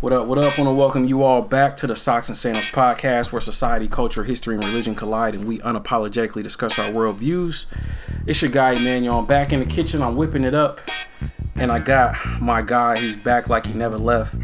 What up, what up? I want to welcome you all back to the Socks and Sandals podcast, where society, culture, history, and religion collide, and we unapologetically discuss our worldviews. It's your guy, Emmanuel. I'm back in the kitchen. I'm whipping it up, and I got my guy. He's back like he never left.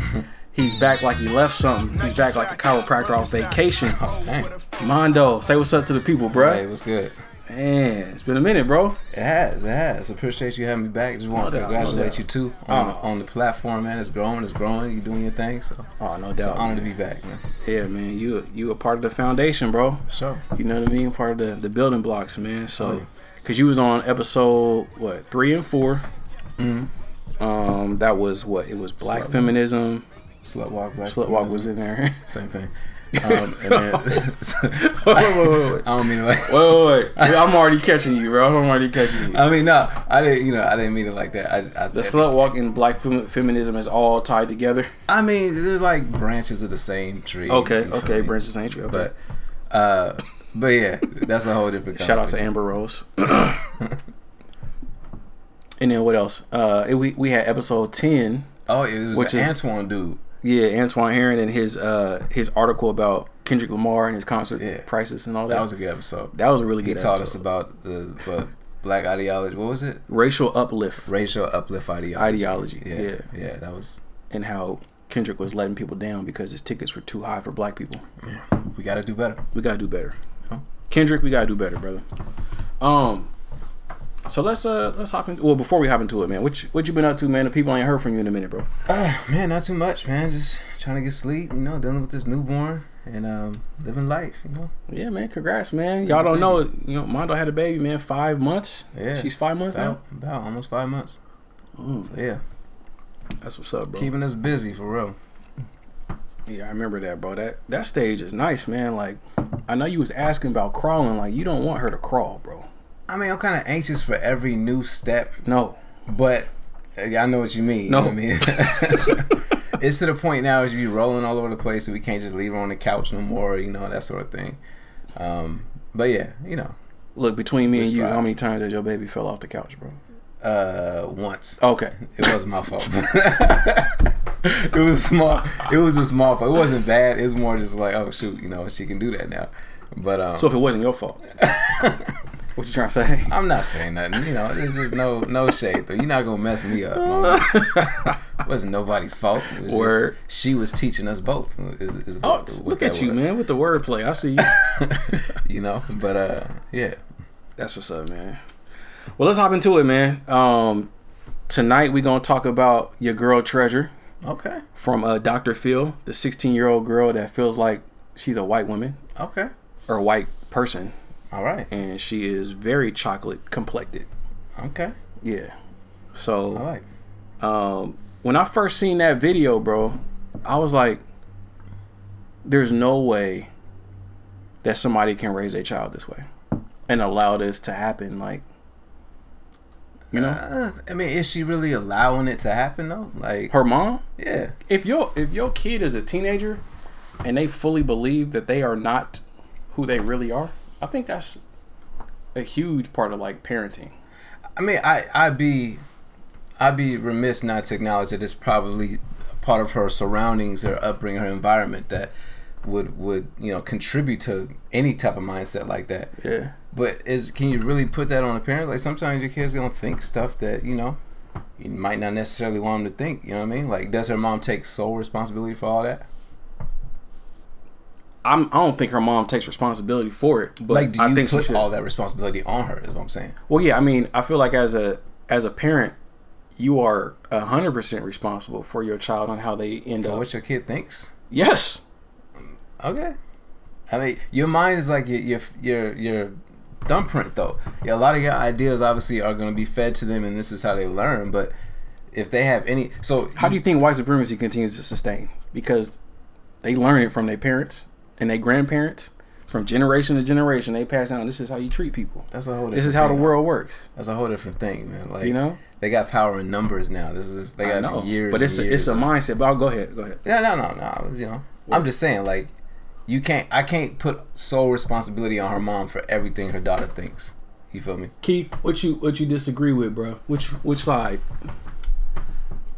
He's back like he left something. He's back like a chiropractor off vacation. Oh, dang. Mondo, say what's up to the people, bro. Hey, what's good? Man, it's been a minute, bro. It has. Appreciate you having me back. Just want to congratulate you too on the platform, man. It's growing. You doing your thing, so no doubt. It's an honor to be back, man. Yeah, man. You a part of the foundation, bro. Sure. You know what I mean? Part of the building blocks, man. So, because you was on episode 3 and 4. Mm-hmm. That was what it was. Black Slut feminism. Slut walk was in there. Same thing. And then, wait. I don't mean it like wait. I'm already catching you, bro. I mean, no, I didn't mean it like that. The slut walk and black feminism is all tied together. I mean, there's like branches of the same tree. Okay, branches of the same tree. Okay. But yeah, that's a whole different. Shout out to Amber Rose. And then what else? We had episode 10. Oh, it was the Antoine dude. Yeah, Antoine Heron and his article about Kendrick Lamar and his concert prices and all that. That was a good episode. That was a really good episode. He taught us about the black ideology. What was it? Racial uplift ideology. Yeah, that was. And how Kendrick was letting people down because his tickets were too high for black people. Yeah. We got to do better. Huh? Kendrick, we got to do better, brother. So let's hop in. Well, before we hop into it, man, what you been up to, man? The people ain't heard from you in a minute, bro. Man, not too much, man. Just trying to get sleep, dealing with this newborn and living life, Yeah, man. Congrats, man. Y'all don't know, Mondo had a baby, man. 5 months. Yeah, she's 5 months now. About almost 5 months. So, yeah, that's what's up, bro. Keeping us busy for real. Yeah, I remember that, bro. That stage is nice, man. Like, I know you was asking about crawling. Like, you don't want her to crawl, bro. I mean, I'm kind of anxious for every new step. No. But I know what you mean. No. You know what I mean? It's to the point now as you be rolling all over the place, so we can't just leave her on the couch no more, that sort of thing. But yeah, Look, between me and you, how many times did your baby fell off the couch, bro? Once. Okay. It wasn't my fault. It was a small fault. It wasn't bad. It was more just like, oh, shoot, she can do that now. But so if it wasn't your fault. What you trying to say? I'm not saying nothing. There's just no shade though. You're not gonna mess me up, mama. It wasn't nobody's fault. It was word. Just, she was teaching us both. Look at you, man, with the wordplay. I see you. But yeah, that's what's up, man. Well, let's hop into it, man. Tonight we're gonna talk about your girl Treasure. Okay. From Dr. Phil, the 16-year-old girl that feels like she's a white woman. Okay. Or a white person. All right. And she is very chocolate complected. Okay. Yeah. So, all right. When I first seen that video, bro, I was like, there's no way that somebody can raise a child this way and allow this to happen. Like, I mean, is she really allowing it to happen though? Like her mom? Yeah. If your kid is a teenager and they fully believe that they are not who they really are, I think that's a huge part of like parenting. I mean, I'd be remiss not to acknowledge that it's probably part of her surroundings, her upbringing, her environment that would contribute to any type of mindset like that. Yeah. But can you really put that on a parent? Like sometimes your kids gonna think stuff that you might not necessarily want them to think. You know what I mean? Like, does her mom take sole responsibility for all that? I don't think her mom takes responsibility for it, but like, do you put all that responsibility on her? Is what I'm saying. Well, yeah, I mean, I feel like as a parent, you are 100% responsible for your child on how they end up. For what your kid thinks. Yes. Okay. I mean, your mind is like your thumbprint, though. Yeah, a lot of your ideas obviously are going to be fed to them, and this is how they learn. But if they have any, so how do you think white supremacy continues to sustain? Because they learn it from their parents. And their grandparents, from generation to generation, they pass down, this is how you treat people. That's a whole different thing. This is how the world works. That's a whole different thing, man. Like, they got power in numbers now. They got years. But it's a mindset. But go ahead. No. I'm just saying, like, I can't put sole responsibility on her mom for everything her daughter thinks. You feel me? Keith, what you disagree with, bro? Which side?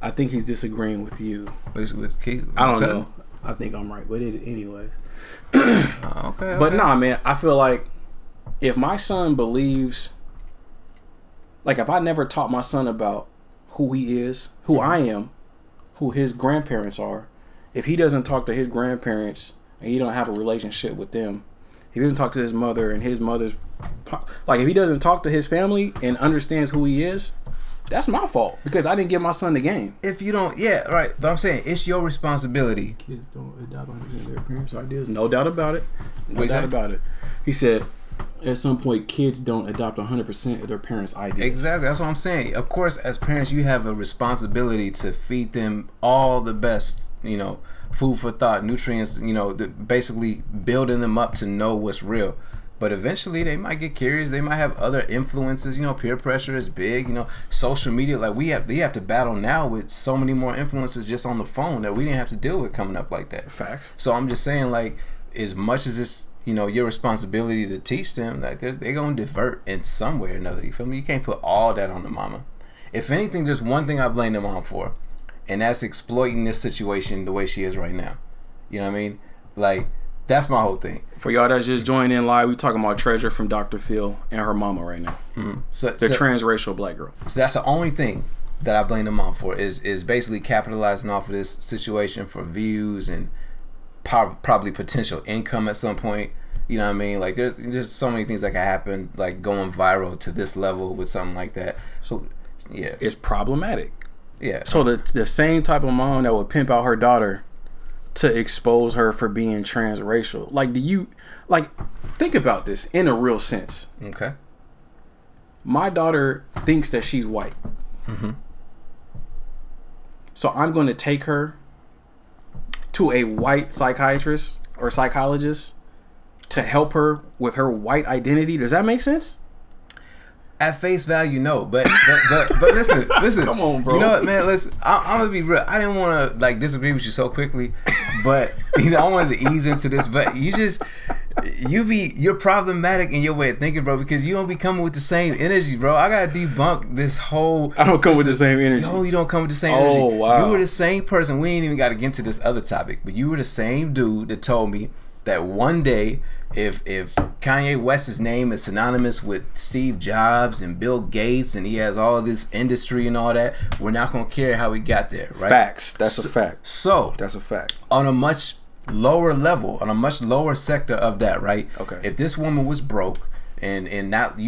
I think he's disagreeing with you. With Caitlyn? I don't know. I think I'm right with it anyway. Okay. But nah, man, I feel like if my son believes, like if I never taught my son about who he is, who I am, who his grandparents are, if he doesn't talk to his grandparents and he don't have a relationship with them, if he doesn't talk to his mother and his mother's, like if he doesn't talk to his family and understands who he is, that's my fault because I didn't give my son the game. If you don't, yeah, right. But I'm saying it's your responsibility. Kids don't adopt 100% their parents' ideas. No doubt about it. No doubt about it. He said, at some point, kids don't adopt 100% of their parents' ideas. Exactly. That's what I'm saying. Of course, as parents, you have a responsibility to feed them all the best, you know, food for thought, nutrients, you know, basically building them up to know what's real. But eventually they might get curious. They might have other influences. You know, peer pressure is big. You know, social media. Like we have to battle now with so many more influences just on the phone that we didn't have to deal with coming up like that. Facts. So I'm just saying, like, as much as it's, you know, your responsibility to teach them, like they're gonna divert in some way or another. You feel me? You can't put all that on the mama. If anything, there's one thing I blame the mom for, and that's exploiting this situation the way she is right now. You know what I mean? Like. That's my whole thing. For y'all that's just joining in live, we talking about Treasure from Dr. Phil and her mama right now. Mm-hmm. So, transracial black girl. So that's the only thing that I blame the mom for is basically capitalizing off of this situation for views and probably potential income at some point. You know what I mean? Like there's so many things that can happen, like going viral to this level with something like that. So yeah, it's problematic. Yeah. So the same type of mom that would pimp out her daughter to expose her for being transracial. Like, do you... Like, think about this in a real sense. Okay. My daughter thinks that she's white. Mm-hmm. So I'm going to take her to a white psychiatrist or psychologist to help her with her white identity. Does that make sense? At face value, no. But listen. Come on, bro. You know what, man? Listen, I'm gonna be real. I didn't want to like disagree with you so quickly, but you know, I wanted to ease into this. But you're problematic in your way of thinking, bro, because you don't be coming with the same energy, bro. I gotta debunk this whole. I don't come with the same energy. No, you don't come with the same energy. Oh wow. You were the same person. We ain't even got to get into this other topic, but you were the same dude that told me that one day, if Kanye West's name is synonymous with Steve Jobs and Bill Gates and he has all this industry and all that, we're not going to care how he got there, right? Facts. That's a fact. So that's a fact. On a much lower level, on a much lower sector of that, right? Okay. If this woman was broke and not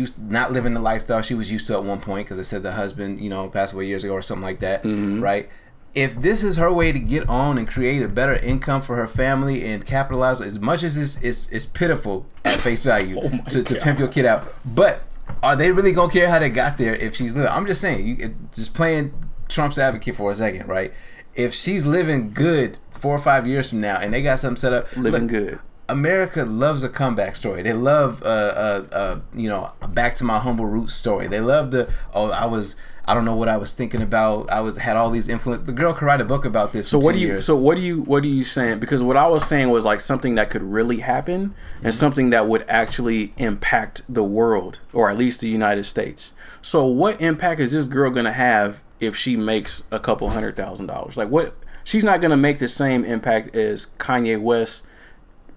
living the lifestyle she was used to at one point, because I said the husband, you know, passed away years ago or something like that, mm-hmm. right? If this is her way to get on and create a better income for her family and capitalize, as much as it's pitiful at face value to pimp your kid out, but are they really gonna care how they got there if she's living? I'm just saying, just playing Trump's advocate for a second, right? If she's living good 4 or 5 years from now and they got something set up, living good. America loves a comeback story. They love you know, back to my humble roots story. They love the I don't know what I was thinking about. I had all these influences. The girl could write a book about this. So what are you saying? Because what I was saying was like something that could really happen, mm-hmm. and something that would actually impact the world, or at least the United States. So what impact is this girl gonna have if she makes a couple $100,000? Like what? She's not gonna make the same impact as Kanye West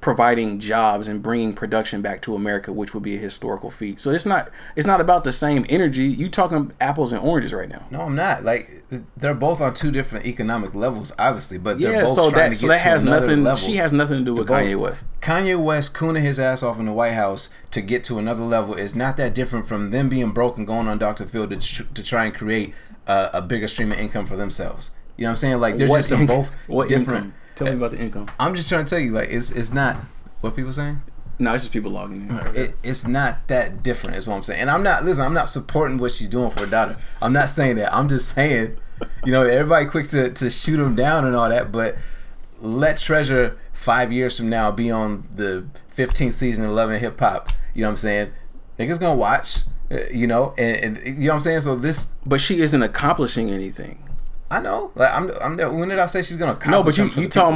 providing jobs and bringing production back to America, which would be a historical feat. So it's not about the same energy. You talking apples and oranges right now. No, I'm not. Like they're both on two different economic levels, obviously, but they're both trying to get to another level. She has nothing to do with Kanye West. Kanye West cooning his ass off in the White House to get to another level is not that different from them being broke and going on Dr. Phil to try and create a bigger stream of income for themselves. You know what I'm saying? Like they're just in both different. Income? Tell me about the income. I'm just trying to tell you, like, it's not what people saying. No, it's just people logging in. It's not that different, is what I'm saying. And I'm not supporting what she's doing for her daughter. I'm not saying that. I'm just saying, you know, everybody quick to shoot them down and all that, but let Treasure 5 years from now be on the 15th season of Love and Hip Hop. You know what I'm saying? Niggas gonna watch, you know, and you know what I'm saying? So this... But she isn't accomplishing anything. I know. Like I'm. When did I say she's gonna? No, but you talking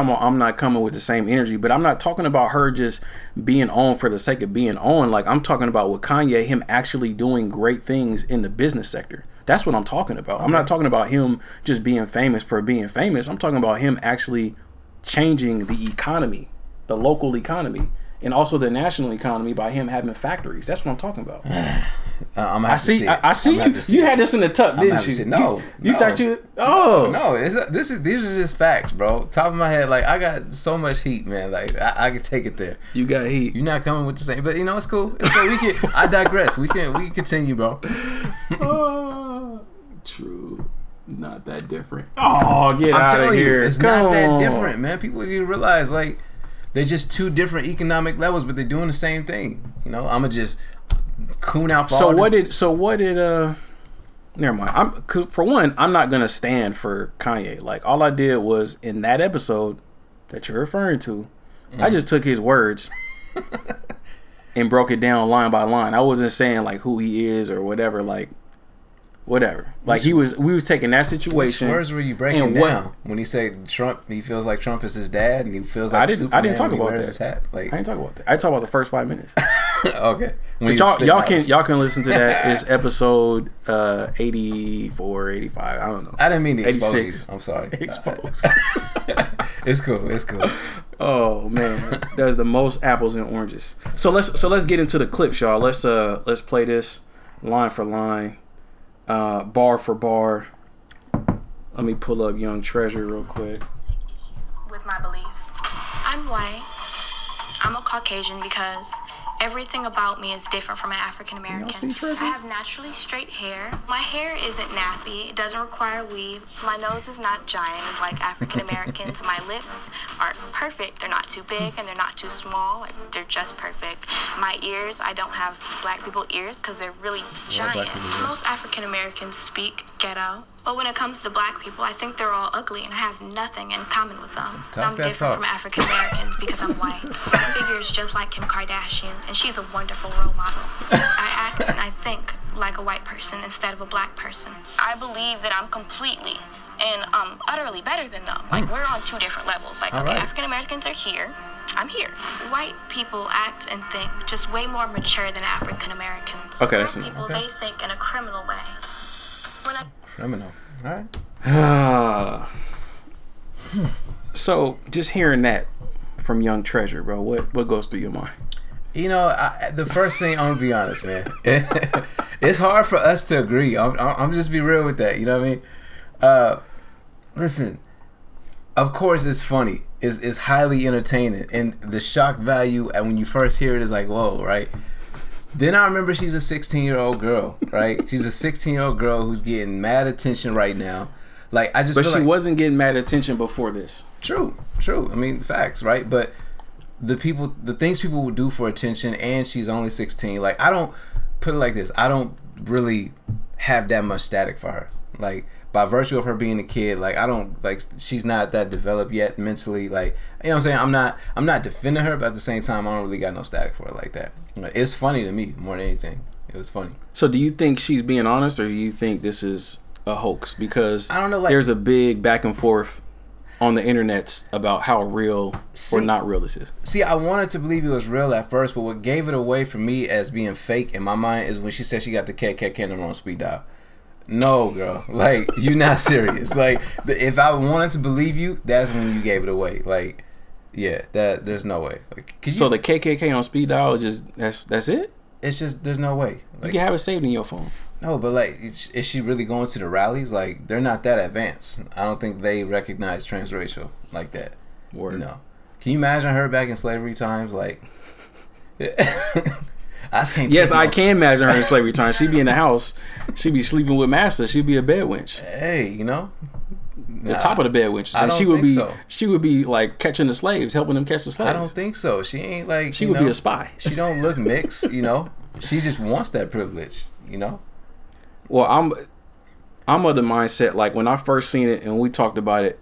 about I'm not coming with the same energy. But I'm not talking about her just being on for the sake of being on. Like I'm talking about with Kanye, him actually doing great things in the business sector. That's what I'm talking about. I'm not talking about him just being famous for being famous. I'm talking about him actually changing the economy, the local economy, and also the national economy by him having factories. That's what I'm talking about. I see you had this in the tuck, didn't you? No, you thought you. Oh no, these are just facts, bro. Top of my head, like I got so much heat, man. Like I can take it there. You got heat. You're not coming with the same, but you know it's cool. It's cool. I digress. We can continue, bro. True. Not that different. Oh, get out of here! It's not that different, man. People need to realize, like, they're just two different economic levels, but they're doing the same thing. You know, I'ma just coon out for all this. So what did never mind. I'm not gonna stand for Kanye. Like, all I did was in that episode that you're referring to, I just took his words and broke it down line by line. I wasn't saying like who he is or whatever. Like. Whatever, like we was taking that situation. Which words were you breaking down when he said Trump? He feels like Trump is his dad, and he feels like I didn't talk about that. Like, I didn't talk about that. I talked about the first 5 minutes. Okay, but y'all can listen to that. It's episode 84, 85. I don't know. I didn't mean to expose you. I'm sorry. Exposed. It's cool. Oh man, that's the most apples and oranges. So let's get into the clips, y'all. Let's play this line for line. Bar for bar. Let me pull up Young Treasure real quick. With my beliefs. I'm white. I'm a Caucasian because everything about me is different from an African American. I have naturally straight hair. My hair isn't nappy. It doesn't require weave. My nose is not giant. It's like African Americans. My lips are perfect. They're not too big and they're not too small. They're just perfect. My ears, I don't have black people ears because they're really giant. Most African Americans speak ghetto. But when it comes to black people, I think they're all ugly and I have nothing in common with them. I'm different from African Americans because I'm white. My figure is just like Kim Kardashian, and she's a wonderful role model. I act and I think like a white person instead of a black person. I believe that I'm completely and utterly better than them. Like, we're on two different levels. Like, okay, right. African Americans are here. I'm here. White people act and think just way more mature than African Americans. Okay, that's black people, they think in a criminal way. Criminal. All right. So just hearing that from Young Treasure, bro, what goes through your mind? You know, the first thing, I'm gonna be honest, man. It's hard for us to agree. I'm just be real with that. You know what I mean? Listen, of course it's funny. It's highly entertaining, and the shock value and when you first hear it is like, whoa, right? Then I remember she's a 16-year-old girl, right? She's a 16-year-old girl who's getting mad attention right now. Like, I just But she wasn't getting mad attention before this. True. I mean, facts, right? But the things people would do for attention, and she's only 16. Like, I don't put it like this. I don't really have that much static for her. Like, by virtue of her being a kid, like, I don't, like, she's not that developed yet mentally. Like, you know what I'm saying? I'm not defending her, but at the same time, I don't really got no static for her like that. It's funny to me more than anything. It was funny. So do you think she's being honest, or do you think this is a hoax? Because I don't know, like, there's a big back and forth on the internet about how real or not real this is. See, I wanted to believe it was real at first, but what gave it away for me as being fake in my mind is when she said she got the KKK and the wrong speed dial. No, girl. Like, you're not serious. Like, if I wanted to believe you, that's when you gave it away. Like, yeah, that there's no way. Like, so the KKK on speed dial is just that's it. It's just there's no way. Like, you can have it saved in your phone. No, but like, is she really going to the rallies? Like, they're not that advanced. I don't think they recognize transracial like that. Word. You know? Can you imagine her back in slavery times? Like, I can imagine her in slavery time. She'd be in the house. She'd be sleeping with master. She'd be a bed wench. Hey, you know, the top of the bed wench. And she would be like catching the slaves, helping them catch the slaves. I don't think so. She ain't like she would be a spy. She don't look mixed. You know, she just wants that privilege. You know. Well, I'm of the mindset, like, when I first seen it and we talked about it,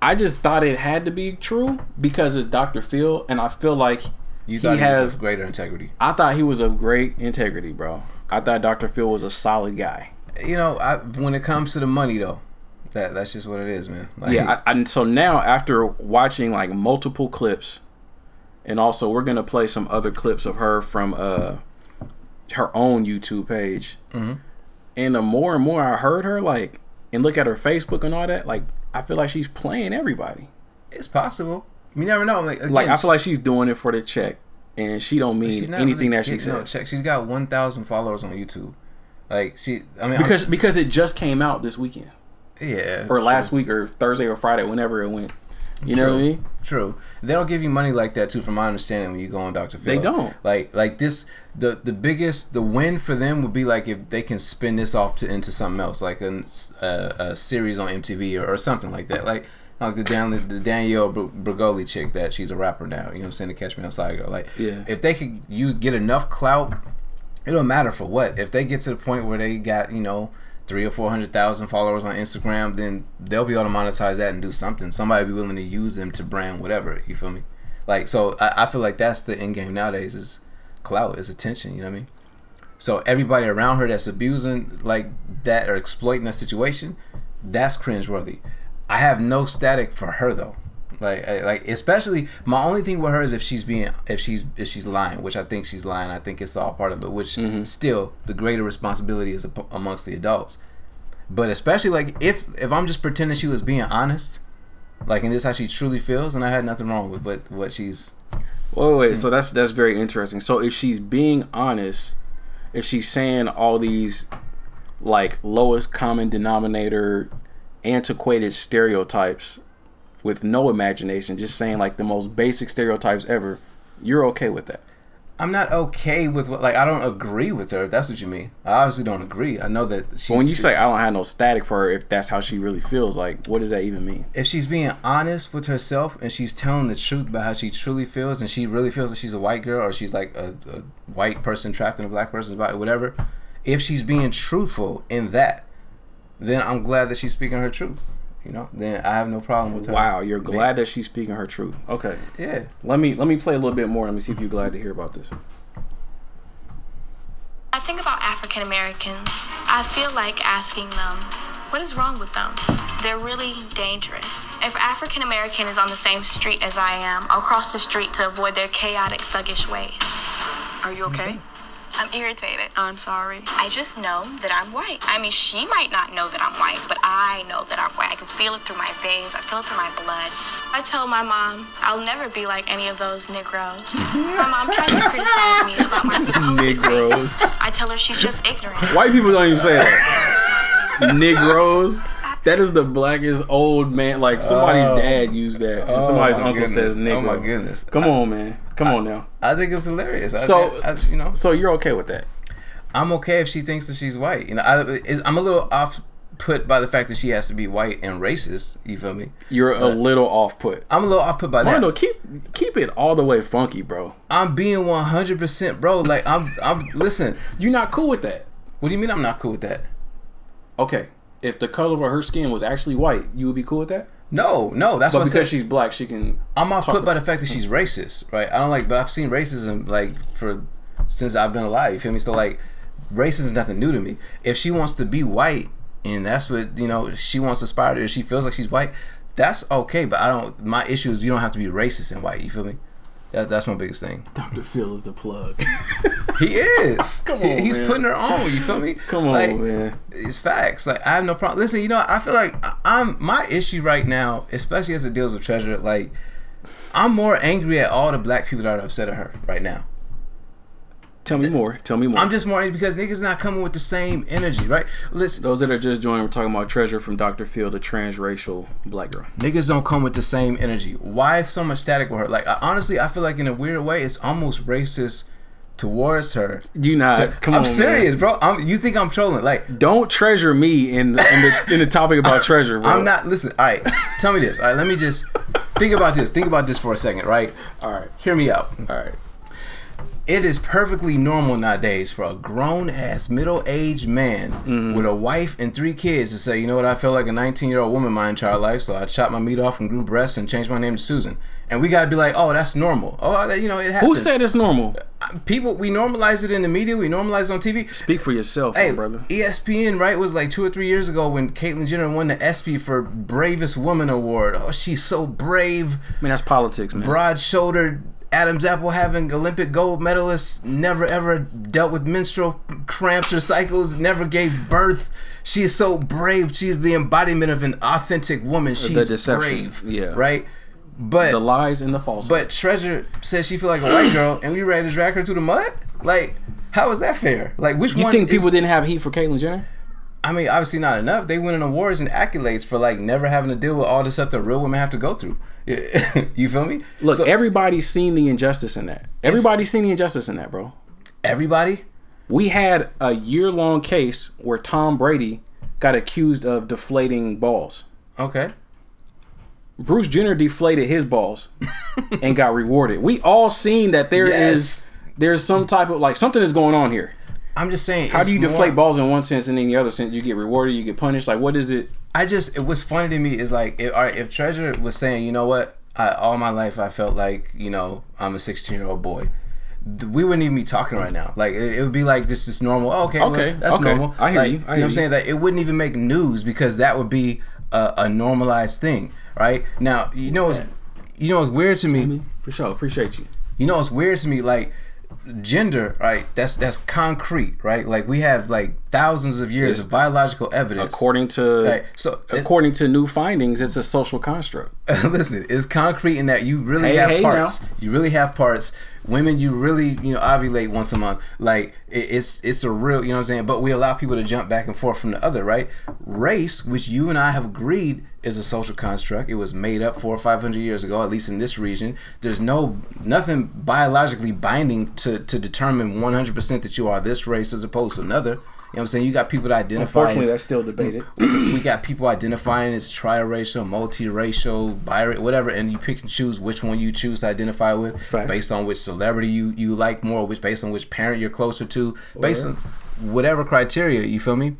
I just thought it had to be true because it's Dr. Phil, and I feel like. You thought he has greater integrity. I thought he was of great integrity, bro. I thought Dr. Phil was a solid guy. You know, when it comes to the money, though, that's just what it is, man. Like, yeah, and so now after watching, like, multiple clips, and also we're going to play some other clips of her from her own YouTube page. Mm-hmm. And the more and more I heard her, like, and look at her Facebook and all that, like, I feel like she's playing everybody. It's possible. You never know. Like, again, I feel like she's doing it for the check, and she don't mean anything really, that she says. No, check. She's got 1,000 followers on YouTube. Like she, I mean, because it just came out this weekend. Yeah. Or last week, or Thursday or Friday, whenever it went. You know what I mean? True. They don't give you money like that too, from my understanding, when you go on Dr. Phil. They don't. Like this, the win for them would be like if they can spin this off into something else, like a series on MTV or something like that. Like the Danielle Bregoli chick, that she's a rapper now. You know what I'm saying? The Catch Me Outside girl. Like, yeah. If they could, you get enough clout. It don't matter for what. If they get to the point where they got 300,000 or 400,000 followers on Instagram, then they'll be able to monetize that and do something. Somebody will be willing to use them to brand whatever. You feel me? Like, so I feel like that's the end game nowadays, is clout, is attention. You know what I mean? So everybody around her that's abusing like that or exploiting that situation, that's cringeworthy. I have no static for her though. Like especially my only thing with her is if she's lying, which I think she's lying. I think it's all part of it, which still the greater responsibility is amongst the adults. But especially like if I'm just pretending she was being honest, like, and this is how she truly feels, and I had nothing wrong with what she's. Wait. So that's very interesting. So if she's being honest, if she's saying all these like lowest common denominator, antiquated stereotypes, with no imagination, just saying like the most basic stereotypes ever, you're okay with that? I'm not okay with what, like, I don't agree with her, if that's what you mean. I obviously don't agree. I know that she's. But when you say I don't have no static for her, if that's how she really feels, like, what does that even mean? If she's being honest with herself and she's telling the truth about how she truly feels, and she really feels that she's a white girl, or she's like a white person trapped in a black person's body, whatever, if she's being truthful in that, then I'm glad that she's speaking her truth. You know, then I have no problem with her. Wow, you're glad that she's speaking her truth. Okay. Yeah. Let me play a little bit more. Let me see if you're glad to hear about this. I think about African Americans. I feel like asking them, what is wrong with them? They're really dangerous. If African American is on the same street as I am, I'll cross the street to avoid their chaotic, thuggish ways. Are you okay? I'm irritated. I'm sorry. I just know that I'm white. I mean, she might not know that I'm white, but I know that I'm white. I can feel it through my veins. I feel it through my blood. I tell my mom I'll never be like any of those Negroes. My mom tries to criticize me about my supposed Negroes. I tell her she's just ignorant. White people don't even say that. Negroes. That is the blackest old man. Like, somebody's dad used that, and somebody's uncle says nigga. Oh my goodness! Come on, man. Come on now. I think it's hilarious. So you're okay with that? I'm okay if she thinks that she's white. You know, I'm a little off put by the fact that she has to be white and racist. You feel me? You're a little off put. I'm a little off put by that. Mondo, keep it all the way funky, bro. I'm being 100%, bro. Like I'm. Listen, you're not cool with that. What do you mean I'm not cool with that? Okay. If the color of her skin was actually white, you would be cool with that? No, that's what I said. But because she's black, she can. I'm off put by the fact that she's racist, right? I don't like, but I've seen racism like since I've been alive. You feel me? So like, racism is nothing new to me. If she wants to be white, and that's what she wants to aspire to, if she feels like she's white, that's okay. But I don't. My issue is you don't have to be racist and white. You feel me? That's my biggest thing. Dr. Phil is the plug. He is. Come on, he's man. Putting her on. You feel me? Come on, like, man. It's facts. Like, I have no problem. Listen, I feel like my issue right now, especially as it deals with Treasure, like, I'm more angry at all the black people that are upset at her right now. Tell me more. I'm just more angry because niggas not coming with the same energy, right? Listen, those that are just joining, we're talking about Treasure from Dr. Phil, the transracial black girl. Niggas don't come with the same energy. Why so much static with her? Like, honestly, I feel like in a weird way, it's almost racist towards her. You not? I'm serious, man. Bro. You think I'm trolling? Like, don't treasure me in the topic about Treasure, bro. I'm not. Listen. All right, tell me this. All right, let me just think about this. Think about this for a second, right? All right, hear me out. All right. It is perfectly normal nowadays for a grown-ass, middle-aged man with a wife and 3 kids to say, you know what, I feel like a 19-year-old woman my entire life, so I chopped my meat off and grew breasts and changed my name to Susan. And we got to be like, oh, that's normal. Oh, it happens. Who said it's normal? people, we normalize it in the media. We normalize it on TV. Speak for yourself, hey, brother. ESPN, right, was like 2 or 3 years ago when Caitlyn Jenner won the ESPY for Bravest Woman Award. Oh, she's so brave. I mean, that's politics, man. Broad-shouldered, Adam's apple having Olympic gold medalist, never ever dealt with menstrual cramps or cycles, never gave birth. She is so brave. She's the embodiment of an authentic woman. She's brave. Yeah. Right? But the lies and the falsehoods. But Treasure says she feel like a white girl, and we ready to drag her through the mud? Like, how is that fair? Like, which you one? You think people didn't have heat for Caitlyn Jenner? I mean, obviously not enough. They winning awards and accolades for like never having to deal with all the stuff that real women have to go through. You feel me? Look, so, everybody's seen the injustice in that. Everybody's seen the injustice in that, bro. Everybody? We had a year-long case where Tom Brady got accused of deflating balls. Okay. Bruce Jenner deflated his balls and got rewarded. We all seen that there's some type of like something is going on here. I'm just saying. How do you deflate balls in one sense and in the other sense? You get rewarded, you get punished. Like, what is it? It was funny to me is like, if Treasure was saying, you know what, all my life I felt like, you know, I'm a 16-year-old boy. We wouldn't even be talking right now. Like, it would be like this normal. Oh, okay, well, that's okay. Normal. I hear like, you. I hear you know what I'm saying? Like, it wouldn't even make news because that would be a normalized thing, right? Now, you know what's weird to me. For sure, appreciate you. You know what's weird to me, like. Gender, right? That's concrete, right? Like we have like thousands of years of biological evidence. According to right? So according to new findings, it's a social construct. Listen, it's concrete in that you really have parts. Now. You really have parts. Women, you really ovulate once a month. Like it's a real, you know what I'm saying. But we allow people to jump back and forth from the other, right? Race, which you and I have agreed is a social construct. It was made up 400 or 500 years ago, at least in this region. There's nothing biologically binding to determine 100% that you are this race as opposed to another. You know what I'm saying? You got people that identify. Unfortunately, that's still debated. We got people identifying as triracial, multiracial, biracial, whatever, and you pick and choose which one you choose to identify with, based on which celebrity you like more, which based on which parent you're closer to, based on whatever criteria. You feel me?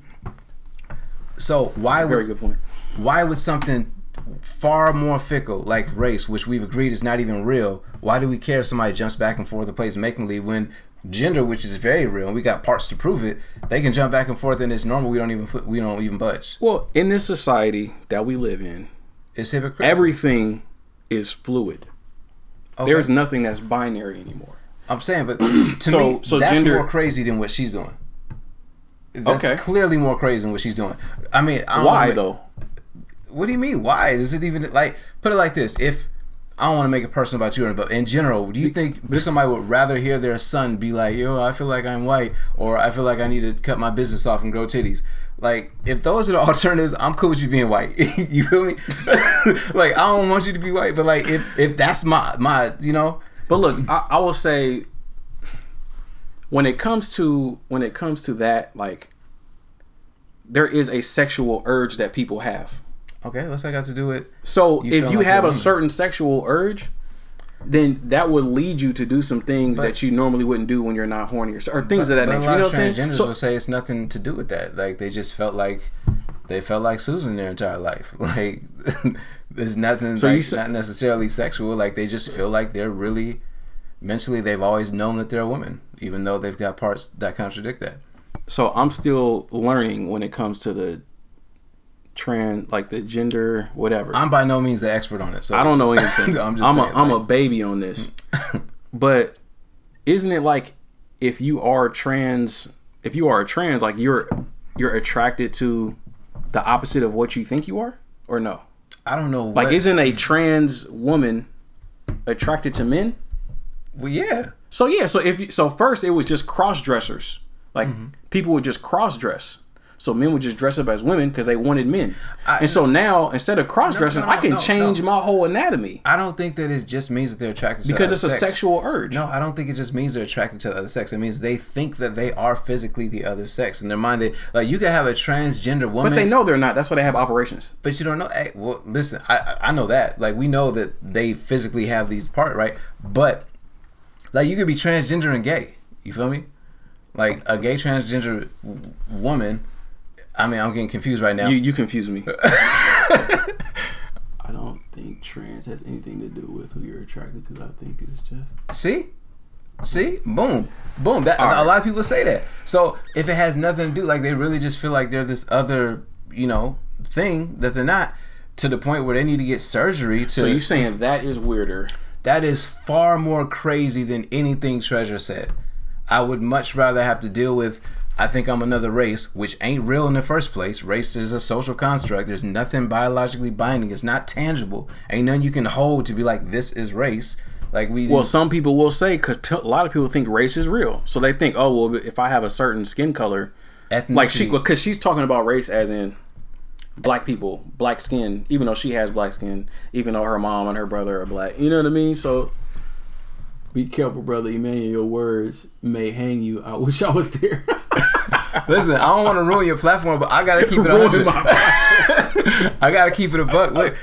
So why would Why would something far more fickle like race, which we've agreed is not even real, why do we care if somebody jumps back and forth and plays make-believe when gender, which is very real, and we got parts to prove it, they can jump back and forth and it's normal. We don't even budge. Well, in this society that we live in, it's hypocritical. Everything is fluid. Okay. There's nothing that's binary anymore. I'm saying, but to me, that's gender, more crazy than what she's doing. That's clearly more crazy than what she's doing. I mean, why though? What do you mean? Why is it even like? Put it like this: if I don't want to make it personal about you, but in general, do you think somebody would rather hear their son be like, "Yo, I feel like I'm white," or "I feel like I need to cut my business off and grow titties"? Like, if those are the alternatives, I'm cool with you being white. You feel me? Like, I don't want you to be white, but like, if that's my But look, I will say, when it comes to that, like, there is a sexual urge that people have. Okay, what's that got to do with? So if you have a certain sexual urge, then that would lead you to do some things that you normally wouldn't do when you're not horny or things of that nature. You know what I'm saying? Transgenders will say it's nothing to do with that. Like they just felt like Susan their entire life. Like there's nothing. So like, not necessarily sexual. Like they just feel like they're really mentally they've always known that they're a woman, even though they've got parts that contradict that. So I'm still learning when it comes to the trans, like the gender, whatever. I'm by no means the expert on it, so I don't know anything. So I'm a baby on this. But isn't it like if you are trans, like you're attracted to the opposite of what you think you are, or no? I don't know. Like, isn't a trans woman attracted to men? Well, yeah. So yeah. So first it was just cross dressers. Like people would just cross dress. So men would just dress up as women because they wanted men. And so now, instead of cross-dressing, I can change my whole anatomy. I don't think that it just means that they're attracted to the other sex. Because it's a sexual urge. No, I don't think it just means they're attracted to the other sex. It means they think that they are physically the other sex. In their mind, you can have a transgender woman. But they know they're not. That's why they have operations. But you don't know. Hey, well, listen, I know that. Like, we know that they physically have these parts, right? But, like, you could be transgender and gay. You feel me? Like, a gay transgender woman... I mean, I'm getting confused right now. You confuse me. I don't think trans has anything to do with who you're attracted to. I think it's just... See? See? Boom. Boom. That, a lot of people say that. So if it has nothing to do, like they really just feel like they're this other, you know, thing that they're not, to the point where they need to get surgery to. So you're saying that is weirder. That is far more crazy than anything Treasure said. I would much rather have to deal with, I think I'm another race, which ain't real in the first place. Race is a social construct. There's nothing biologically binding. It's not tangible. Ain't nothing you can hold to be like, this is race. Like we. Well, some people will say, because a lot of people think race is real. So they think, oh, well, if I have a certain skin color. Ethnicity. Like she, because she's talking about race as in black people, black skin, even though she has black skin, even though her mom and her brother are black. You know what I mean? So be careful, brother Emmanuel. Your words may hang you. I wish I was there. Listen, I don't want to ruin your platform, but I got to keep it 100. I got to keep it a buck. Look,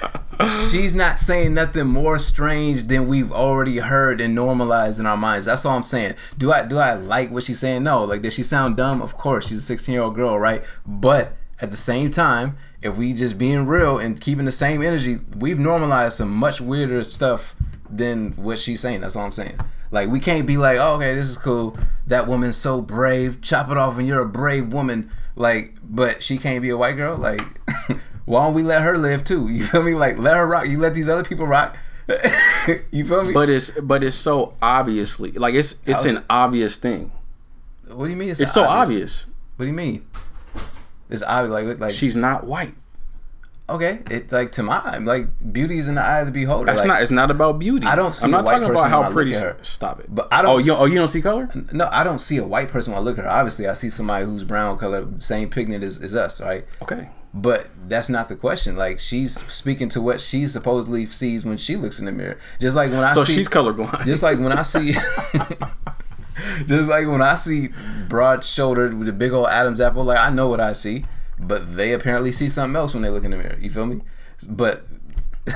she's not saying nothing more strange than we've already heard and normalized in our minds. That's all I'm saying. Do I like what she's saying? No. Like, does she sound dumb? Of course. She's a 16-year-old girl, right? But at the same time, if we just being real and keeping the same energy, we've normalized some much weirder stuff than what she's saying. That's all I'm saying. Like, we can't be like, oh, okay, this is cool. That woman's so brave. Chop it off and you're a brave woman. Like, but she can't be a white girl? Like, why don't we let her live too? You feel me? Like, let her rock. You let these other people rock. You feel me? But it's so obviously, like, it's an obvious thing. What do you mean? It's so obvious. What do you mean? It's obvious, like she's not white. Okay, it, like, to my eye, like, beauty is in the eye of the beholder. That's like, not. It's not about beauty. I don't see. I'm not talking about how pretty. Stop it. But I don't. You don't see color? No, I don't see a white person when I look at her. Obviously, I see somebody who's brown color, same pigment as us, right? Okay. But that's not the question. Like, she's speaking to what she supposedly sees when she looks in the mirror. Just like when I see. So she's colorblind. Just like when I see. Just like when I see broad-shouldered with a big old Adam's apple, like, I know what I see, but they apparently see something else when they look in the mirror. You feel me? But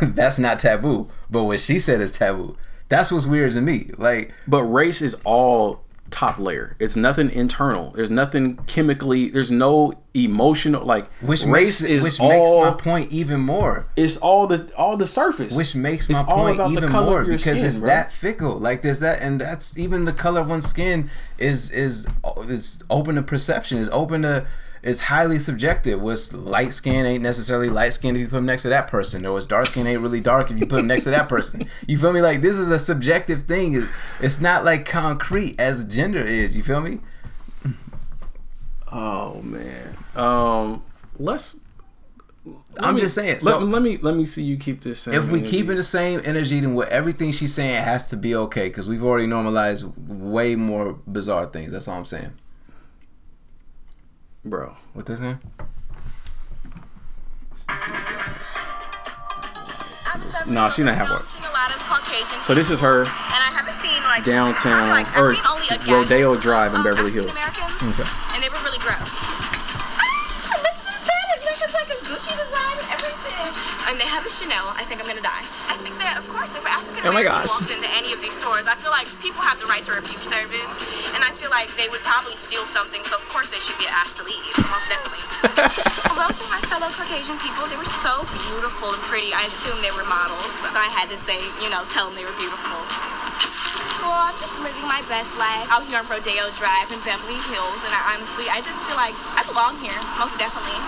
that's not taboo. But what she said is taboo. That's what's weird to me. Like, but race is all top layer. It's nothing internal. There's nothing chemically. There's no emotional. Like, which race makes, is which all, makes my point even more. It's all the surface. Which makes my point even more, because skin, it's bro. That fickle. Like, there's that, and that's even the color of one's skin is open to perception. Is open to. It's highly subjective. What's light skin ain't necessarily light skin if you put him next to that person, or what's dark skin ain't really dark if you put him next to that person. You feel me? Like, this is a subjective thing. It's not like concrete as gender is. You feel me? Oh man. I'm just saying. So let me see you keep this same. If we keep it the same energy, then what everything she's saying has to be okay, because we've already normalized way more bizarre things. That's all I'm saying. Bro, what's his name? Nah, she didn't have one. So this is her downtown or Rodeo Drive in Beverly Hills. Okay. And they were really gross. Ah, look at that! It has like a Gucci design and everything. And they have a Chanel. I think I'm gonna die. I think that, of course, if African Americans walked into any of these stores, I feel like people have the right to refuse service. And I feel like they would probably steal something, so of course they should be asked to leave, most definitely. Those were my fellow Caucasian people. They were so beautiful and pretty. I assumed they were models, so I had to say, you know, tell them they were beautiful. Well, I'm just living my best life out here on Rodeo Drive in Beverly Hills, and I honestly just feel like I belong here, most definitely.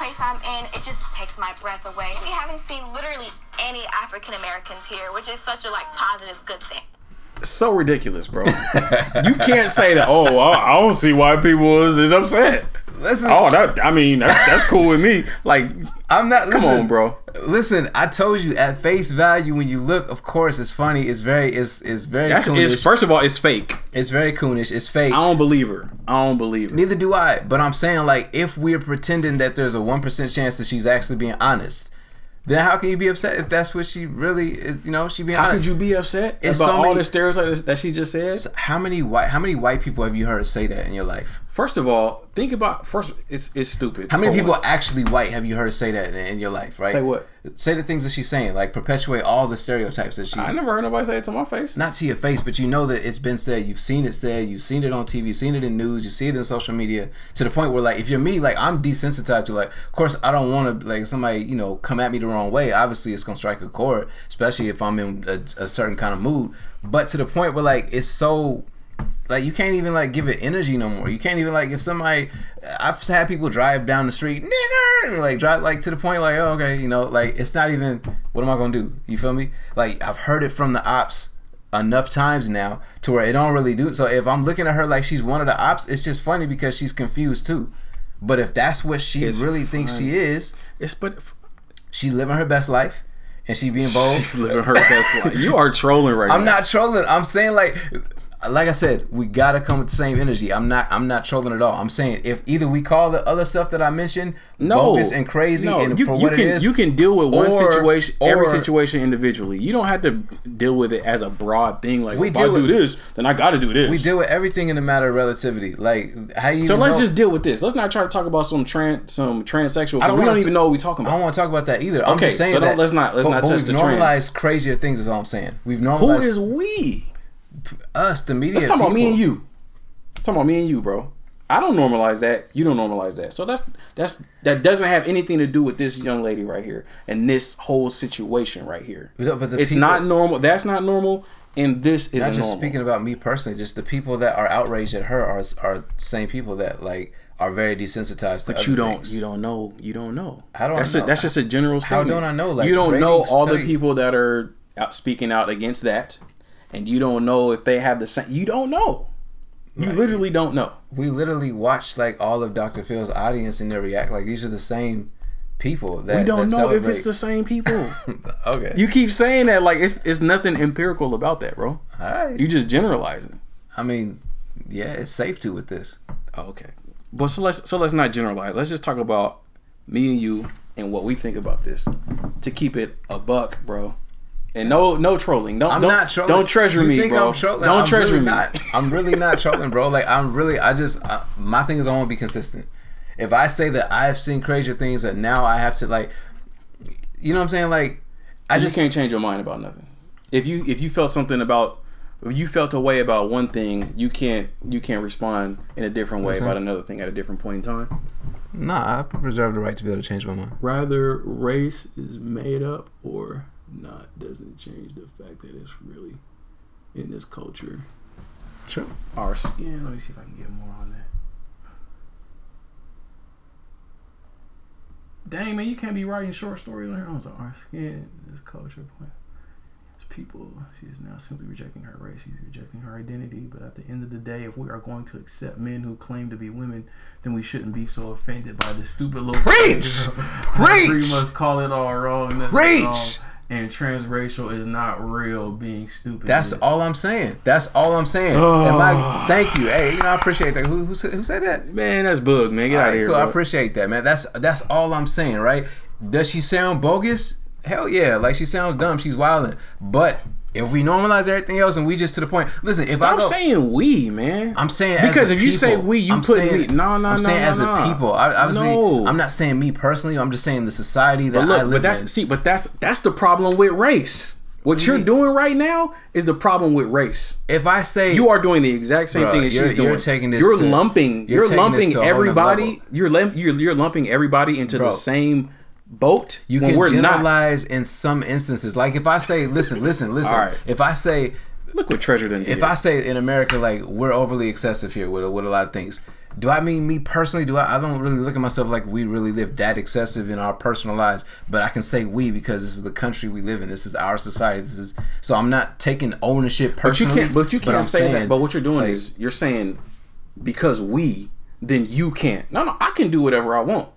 Place I'm in, it just takes my breath away. We haven't seen literally any African Americans here, which is such a like positive good thing. So ridiculous, bro. You can't say that. Oh, I don't see why people is upset. Listen, oh, that, I mean, that's cool with me. Like, I'm not. Listen, come on, bro. Listen, I told you at face value. When you look, of course, it's funny. It's very. That's, coonish. First of all, it's fake. It's very coonish. It's fake. I don't believe her. Neither do I. But I'm saying, like, if we're pretending that there's a 1% chance that she's actually being honest, then how can you be upset if that's what she really, you know, she being? How honest? Could you be upset about all the stereotypes that she just said? How many white people have you heard say that in your life? First of all, think about it's stupid. How many people are actually white have you heard say that in your life, right? Say what? Say the things that she's saying, like perpetuate all the stereotypes that she's... I never heard nobody say it to my face. Not to your face, but you know that it's been said. You've seen it said. You've seen it on TV. You've seen it in news. You see it in social media, to the point where, like, if you're me, like, I'm desensitized to, like, of course, I don't want to, like, somebody, you know, come at me the wrong way. Obviously, it's going to strike a chord, especially if I'm in a certain kind of mood. But to the point where, like, it's so... Like, you can't even, like, give it energy no more. You can't even, like, if somebody... I've had people drive down the street, nigger, and, like, drive, like, to the point, like, oh, okay, you know, like, it's not even, what am I going to do? You feel me? Like, I've heard it from the ops enough times now to where it don't really do... So if I'm looking at her like she's one of the ops, it's just funny because she's confused, too. But if that's what she thinks she is, she's living her best life. And she being bold. She's living her best life. You are trolling right now. I'm not trolling. I'm saying, like... Like I said, we gotta come with the same energy. I'm not trolling at all. I'm saying if either we call the other stuff that I mentioned bogus and crazy, and for what it is, you can deal with one situation, every situation individually. You don't have to deal with it as a broad thing. Like, if I do this, then I gotta do this. We deal with everything in the matter of relativity. Like, how you? So let's just deal with this. Let's not try to talk about some transsexual. We don't even know what we're talking about. I don't want to talk about that either. I'm just saying that. Okay, so let's not touch the trans. We've normalized crazier things. Is all I'm saying. We've normalized. Who is we? Us, the media. Let's talk about me and you. Talking about me and you, bro. I don't normalize that. You don't normalize that. So that doesn't have anything to do with this young lady right here and this whole situation right here. But it's people, not normal. That's not normal. And this is not normal. Not just speaking about me personally. Just the people that are outraged at her are same people that, like, are very desensitized. But you don't know. How do I know? That's just a general statement. How don't I know? Like, you don't know all the people that are speaking out against that. And you don't know if they have the same... You don't know. You literally don't know. We literally watched, like, all of Dr. Phil's audience and they react like these are the same people. We don't know if it's the same people. Okay. You keep saying that like it's nothing empirical about that, bro. All right. You just generalizing. I mean, yeah, it's safe to with this. Oh, okay. But so let's not generalize. Let's just talk about me and you and what we think about this. To keep it a buck, bro. And no trolling. I'm not trolling. Don't treasure me, bro. You think I'm trolling? Don't treasure me. I'm really not trolling, bro. Like, my thing is I want to be consistent. If I say that I've seen crazier things that now I have to, like, you know what I'm saying? Like, you can't change your mind about nothing. If you felt something about, if you felt a way about one thing, you can't respond in a different way about another thing at a different point in time. Nah, I reserve the right to be able to change my mind. Rather, race is made up or... not doesn't change the fact that it's really in this culture. Sure. Our skin. Let me see if I can get more on that. Dang, man, you can't be writing short stories on here. Our skin, this culture point. People, she is now simply rejecting her race. She's rejecting her identity. But at the end of the day, if we are going to accept men who claim to be women, then we shouldn't be so offended by this stupid little preach. We must call it all wrong. Preach. And transracial is not real. Being stupid. That's all I'm saying. Thank you. Hey, you know I appreciate that. Who said that? Man, that's bug, man. Get all out of here. Cool. I appreciate that, man. That's all I'm saying, right? Does she sound bogus? Hell yeah. Like, she sounds dumb. She's wilding. But if we normalize everything else and we just to the point... Listen, if I'm saying we, man. I'm saying because as a people. Because if you say we, you put me... No. I'm saying as a people. I'm not saying me personally. I'm just saying the society that I live in. See, but that's the problem with race. What you're doing right now is the problem with race. If I say... You are doing the exact same thing as she's doing. You're lumping everybody into the same... boat. You can generalize in some instances. Like if I say, listen. Right. If I say, look what Treasure done. If I say in America, like we're overly excessive here with a lot of things. Do I mean me personally? I don't really look at myself like we really live that excessive in our personal lives. But I can say we because this is the country we live in. This is our society. So I'm not taking ownership personally. But you can't say that. But what you're doing is you're saying because we, then you can't. No, I can do whatever I want.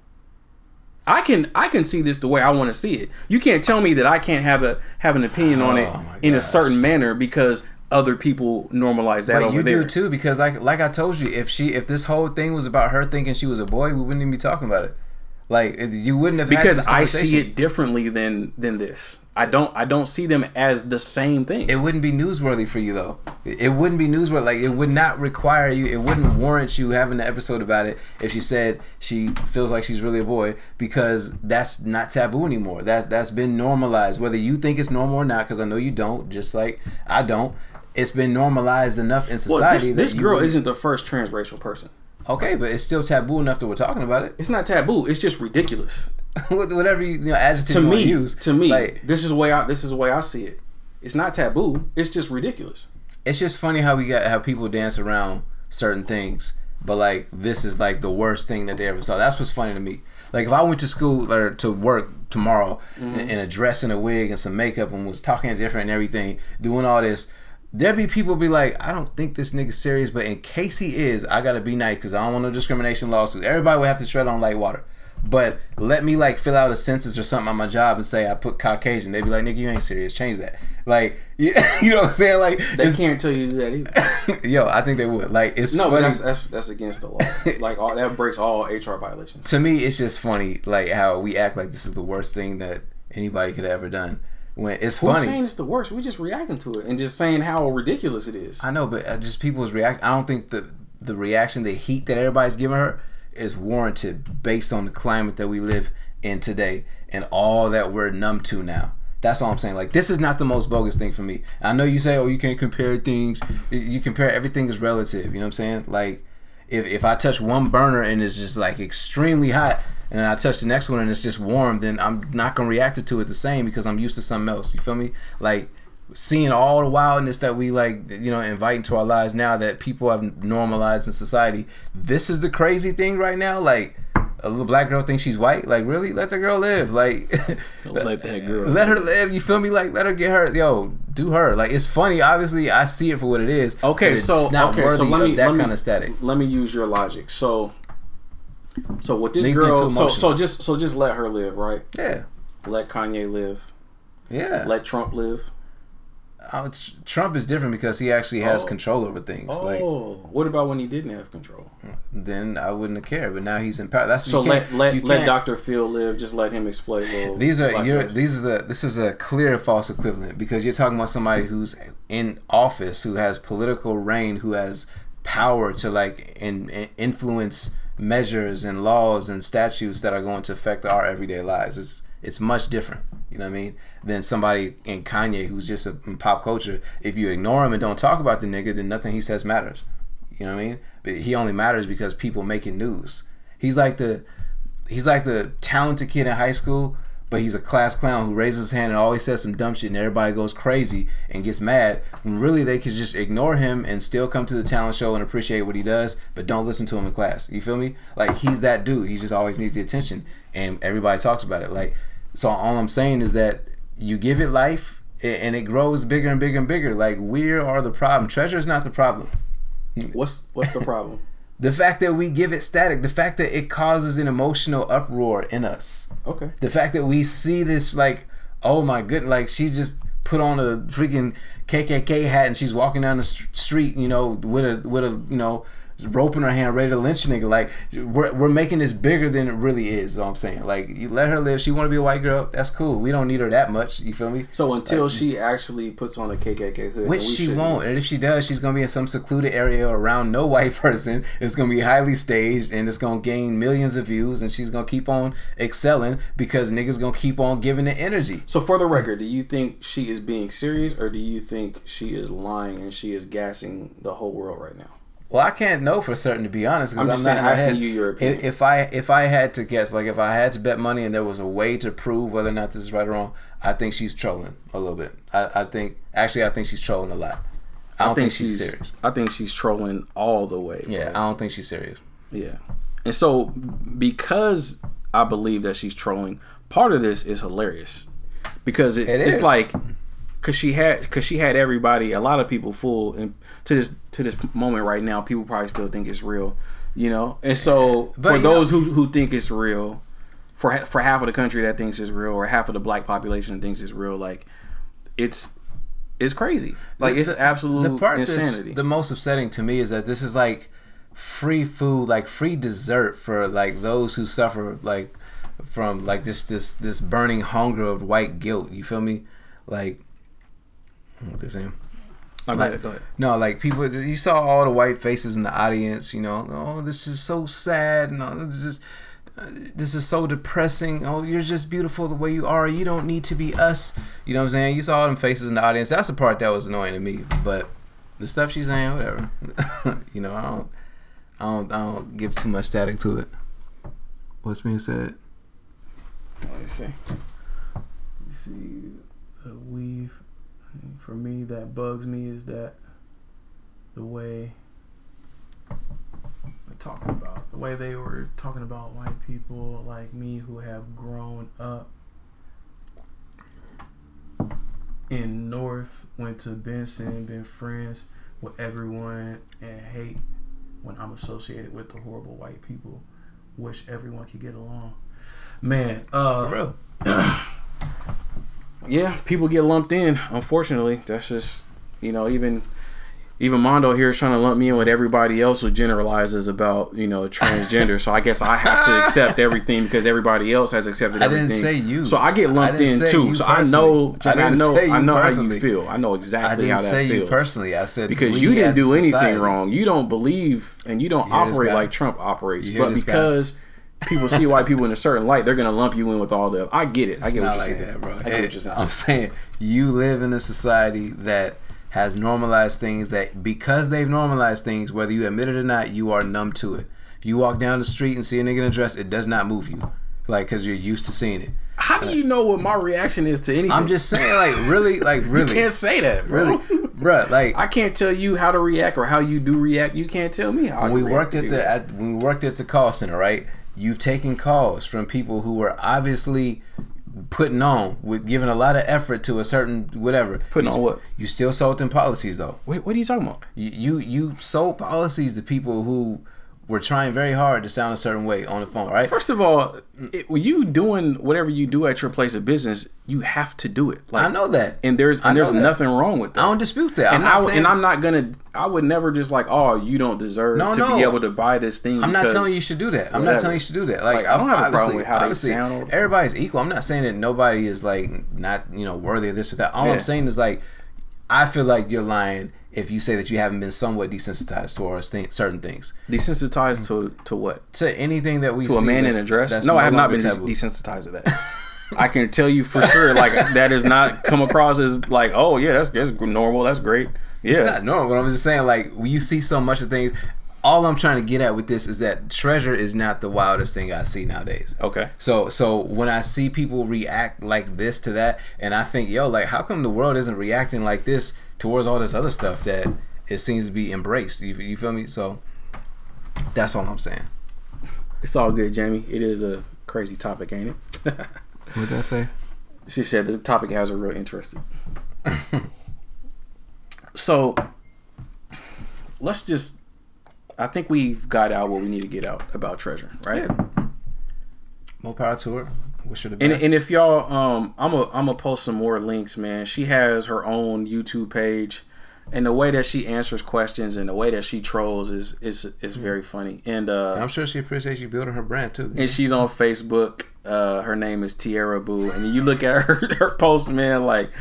I can see this the way I want to see it. You can't tell me that I can't have an opinion on it in a certain manner because other people normalize that. But over there. You do too, because like I told you, if this whole thing was about her thinking she was a boy, we wouldn't even be talking about it. Like you wouldn't have because had this conversation. I see it differently than this. I don't see them as the same thing. It wouldn't be newsworthy for you though. It wouldn't be newsworthy. Like it would not require you. It wouldn't warrant you having an episode about it if she said she feels like she's really a boy, because that's not taboo anymore. That's been normalized, whether you think it's normal or not. Because I know you don't. Just like I don't. It's been normalized enough in society. Well, this girl isn't the first transracial person. Okay, but it's still taboo enough that we're talking about it. It's not taboo. It's just ridiculous. Whatever you know, adjective to you want to use. To me, like, this is the way I see it. It's not taboo. It's just ridiculous. It's just funny how people dance around certain things, but like this is like the worst thing that they ever saw. That's what's funny to me. Like if I went to school or to work tomorrow in a dress and a wig and some makeup and was talking different and everything, doing all this. There'd be people be like, I don't think this nigga's serious, but in case he is, I gotta be nice because I don't want no discrimination lawsuit. Everybody would have to tread on light water. But let me like fill out a census or something on my job and say I put Caucasian. They'd be like, nigga, you ain't serious. Change that. Like, yeah, you know what I'm saying? Like, they can't tell you that either. Yo, I think they would. Like, it's no, funny. But that's against the law. Like, that breaks all HR violations. To me, it's just funny, like how we act like this is the worst thing that anybody could have ever done. When it's funny. We're saying it's the worst. We're just reacting to it and just saying how ridiculous it is. I know, but just people's react. I don't think the reaction, the heat that everybody's giving her is warranted based on the climate that we live in today and all that we're numb to now. That's all I'm saying. Like, this is not the most bogus thing for me. I know you say, oh, you can't compare things. You compare everything is relative. You know what I'm saying? Like, if I touch one burner and it's just like extremely hot, and I touch the next one and it's just warm, then I'm not going to react to it the same because I'm used to something else. You feel me? Like, seeing all the wildness that we, like, you know, invite into our lives now that people have normalized in society. This is the crazy thing right now. Like, a little black girl thinks she's white. Like, really? Let the girl live. Like, let that girl. Let her live. You feel me? Like, let her get her. Yo, do her. Like, it's funny. Obviously, I see it for what it is. Okay, so it's not worthy of that kind of static. Let me use your logic. So with this girl, so just let her live, right? Yeah. Let Kanye live. Yeah. Let Trump live. Trump is different because he actually has control over things. Oh, like, what about when he didn't have control? Then I wouldn't have cared. But now he's in power. That's so let Dr. Phil live. Just let him explain. This is a clear false equivalent because you're talking about somebody who's in office, who has political reign, who has power to like and influence measures and laws and statutes that are going to affect our everyday lives. It's much different, you know what I mean, than somebody in Kanye who's just in pop culture. If you ignore him and don't talk about the nigga, then nothing he says matters. You know what I mean? But he only matters because people make it news. He's like the talented kid in high school, but he's a class clown who raises his hand and always says some dumb shit and everybody goes crazy and gets mad when really they could just ignore him and still come to the talent show and appreciate what he does, but don't listen to him in class. You feel me? Like, he's that dude. He just always needs the attention and everybody talks about it. Like, so all I'm saying is that you give it life and it grows bigger and bigger and bigger. Like, we are the problem. Treasure is not the problem. What's the problem? The fact that we give it static, the fact that it causes an emotional uproar in us. Okay. The fact that we see this like, oh my goodness, like she just put on a freaking KKK hat and she's walking down the street, you know, with a you know, rope in her hand, ready to lynch a nigga. Like, we're making this bigger than it really is. Is what I'm saying. Like, you let her live. She want to be a white girl. That's cool. We don't need her that much. You feel me? So until she actually puts on a KKK hood, which she won't, and if she does, she's gonna be in some secluded area around no white person. It's gonna be highly staged, and it's gonna gain millions of views, and she's gonna keep on excelling because niggas gonna keep on giving the energy. So for the record, do you think she is being serious, or do you think she is lying and she is gassing the whole world right now? Well, I can't know for certain, to be honest, because I'm not asking you your opinion. If I had to guess, like if I had to bet money and there was a way to prove whether or not this is right or wrong, I think she's trolling a little bit. I think she's trolling a lot. I don't think she's serious. I think she's trolling all the way. Yeah, I don't think she's serious. Yeah. And so because I believe that she's trolling, part of this is hilarious because it's like, Cause she had everybody, a lot of people fooled, and to this moment right now, people probably still think it's real, you know. And so, but for those who think it's real, for half of the country that thinks it's real, or half of the black population that thinks it's real, like it's crazy, like it's absolute insanity. The most upsetting to me is that this is like free food, like free dessert for like those who suffer like from like this burning hunger of white guilt. You feel me? Like, I don't know what they're saying. Like, go ahead. No, like people, you saw all the white faces in the audience. You know, oh, this is so sad. No, this is so depressing. Oh, you're just beautiful the way you are. You don't need to be us. You know what I'm saying? You saw all them faces in the audience. That's the part that was annoying to me. But the stuff she's saying, whatever. You know, I don't give too much static to it. What's being said? Let me see. You see the weave. For me, that bugs me is that the way we're talking about, the way they were talking about white people like me who have grown up in North, went to Benson, been friends with everyone, and hate when I'm associated with the horrible white people, wish everyone could get along. Man, for real. Yeah, people get lumped in, unfortunately. That's just, you know, even Mondo here is trying to lump me in with everybody else who generalizes about, you know, transgender. So I guess I have to accept everything because everybody else has accepted everything. I didn't say you. So I get lumped in too. So I know how you feel. I know exactly how that feels. I didn't say you personally. I said because you didn't do anything wrong. You don't believe and you don't operate like Trump operates. But because people see white people in a certain light, they're gonna lump you in with all the. I get it. I get what you're saying. That, bro. I'm saying you live in a society that has normalized things that because they've normalized things, whether you admit it or not, you are numb to it. If you walk down the street and see a nigga in a dress, it does not move you, like because you're used to seeing it. How do you know what my reaction is to anything? I'm just saying, like really, you can't say that, bro. Really. Bruh, like I can't tell you how to react or how you do react. You can't tell me how. When we worked at the call center, right? You've taken calls from people who were obviously putting on, with giving a lot of effort to a certain whatever. Putting on what? You still sold them policies though. Wait, what are you talking about? You sold policies to people who were trying very hard to sound a certain way on the phone, right? First of all, when you doing whatever you do at your place of business, you have to do it. Like, I know that, and there's nothing wrong with that. I don't dispute that. I would never just like, oh, you don't deserve be able to buy this thing. I'm not telling you should do that. I'm not telling you should do that. Like I don't have a problem with how they sound. Everybody's equal. I'm not saying that nobody is like not worthy of this or that. All I'm saying is like, I feel like you're lying if you say that you haven't been somewhat desensitized towards certain things. Desensitized to what? To anything that we see. To a man in a dress? No, I have not been desensitized to that. I can tell you for sure, like, that has not come across as like, oh, yeah, that's normal, that's great. Yeah. It's not normal, but I'm just saying, like, when you see so much of things, all I'm trying to get at with this is that Treasure is not the wildest thing I see nowadays. Okay. So when I see people react like this to that, and I think, yo, like, how come the world isn't reacting like this towards all this other stuff that it seems to be embraced? You feel me? So that's all I'm saying. It's all good, Jamie. It is a crazy topic, ain't it? What'd that say? She said the topic has her real interested. So let's just... I think we've got out what we need to get out about Treasure, right? Yeah. More power to her. Wish her the best. And if y'all, I'm gonna post some more links, man. She has her own YouTube page, and the way that she answers questions and the way that she trolls is very funny. And I'm sure she appreciates you building her brand too. And she's on Facebook. Her name is Tierra Boo, and you look at her post, man. Like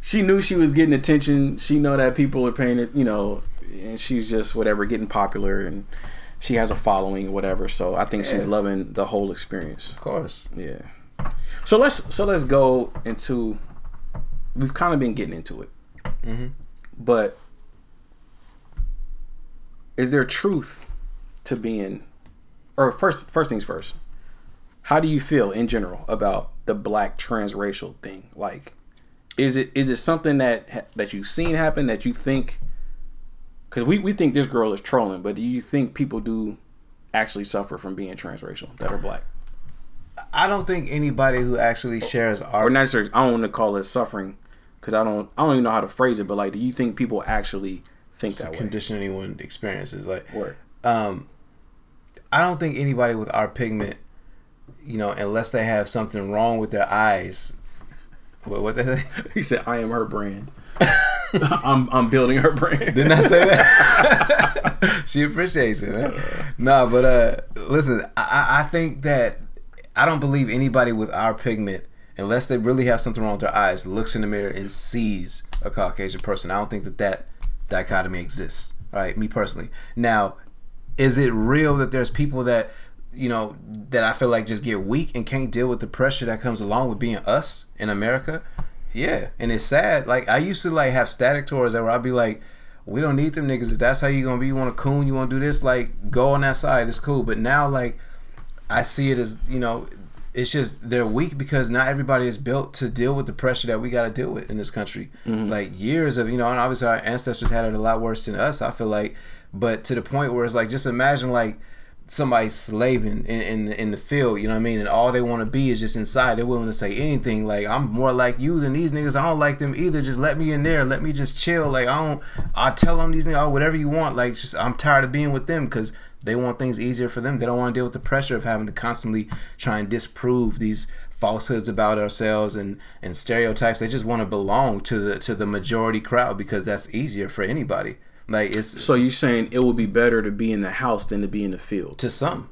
she knew she was getting attention. She know that people are paying it, And she's just whatever, getting popular, and she has a following, whatever. So I think she's loving the whole experience. Of course, yeah. So let's go into. We've kind of been getting into it, but is there truth to being? Or first things first. How do you feel in general about the black transracial thing? Like, is it something that you've seen happen that you think? Because we think this girl is trolling, but do you think people do actually suffer from being transracial that are black? I don't think anybody who actually shares our... Or not, I don't want to call it suffering, because I don't even know how to phrase it, but like, do you think people actually think that way? It's a condition anyone experiences. Like, word. I don't think anybody with our pigment, unless they have something wrong with their eyes... What did they say? He said, I am her brand. I'm building her brand. Didn't I say that? She appreciates it, man. No, but listen, I think that I don't believe anybody with our pigment, unless they really have something wrong with their eyes, looks in the mirror and sees a Caucasian person. I don't think that that dichotomy exists, right? Me personally. Now, is it real that there's people that, you know, that I feel like just get weak and can't deal with the pressure that comes along with being us in America? Yeah. And it's sad. Like, I used to like have static tours that where I'd be like, we don't need them niggas. If that's how you gonna be, you want to coon, you want to do this, like, go on that side. It's cool. But now, like, I see it as, you know, it's just they're weak because not everybody is built to deal with the pressure that we got to deal with in this country. Mm-hmm. Like, years of, you know, and obviously our ancestors had it a lot worse than us, I feel like. But to the point where it's like, just imagine, like, somebody slaving in the field, you know what I mean, and all they want to be is just inside. They're willing to say anything. Like, I'm more like you than these niggas. I don't like them either. Just let me in there. Let me just chill. Like, I tell them these niggas, oh, whatever you want. Like, just, I'm tired of being with them because they want things easier for them. They don't want to deal with the pressure of having to constantly try and disprove these falsehoods about ourselves and stereotypes. They just want to belong to the majority crowd because that's easier for anybody. Like, it's, so you're saying it would be better to be in the house than to be in the field? To some,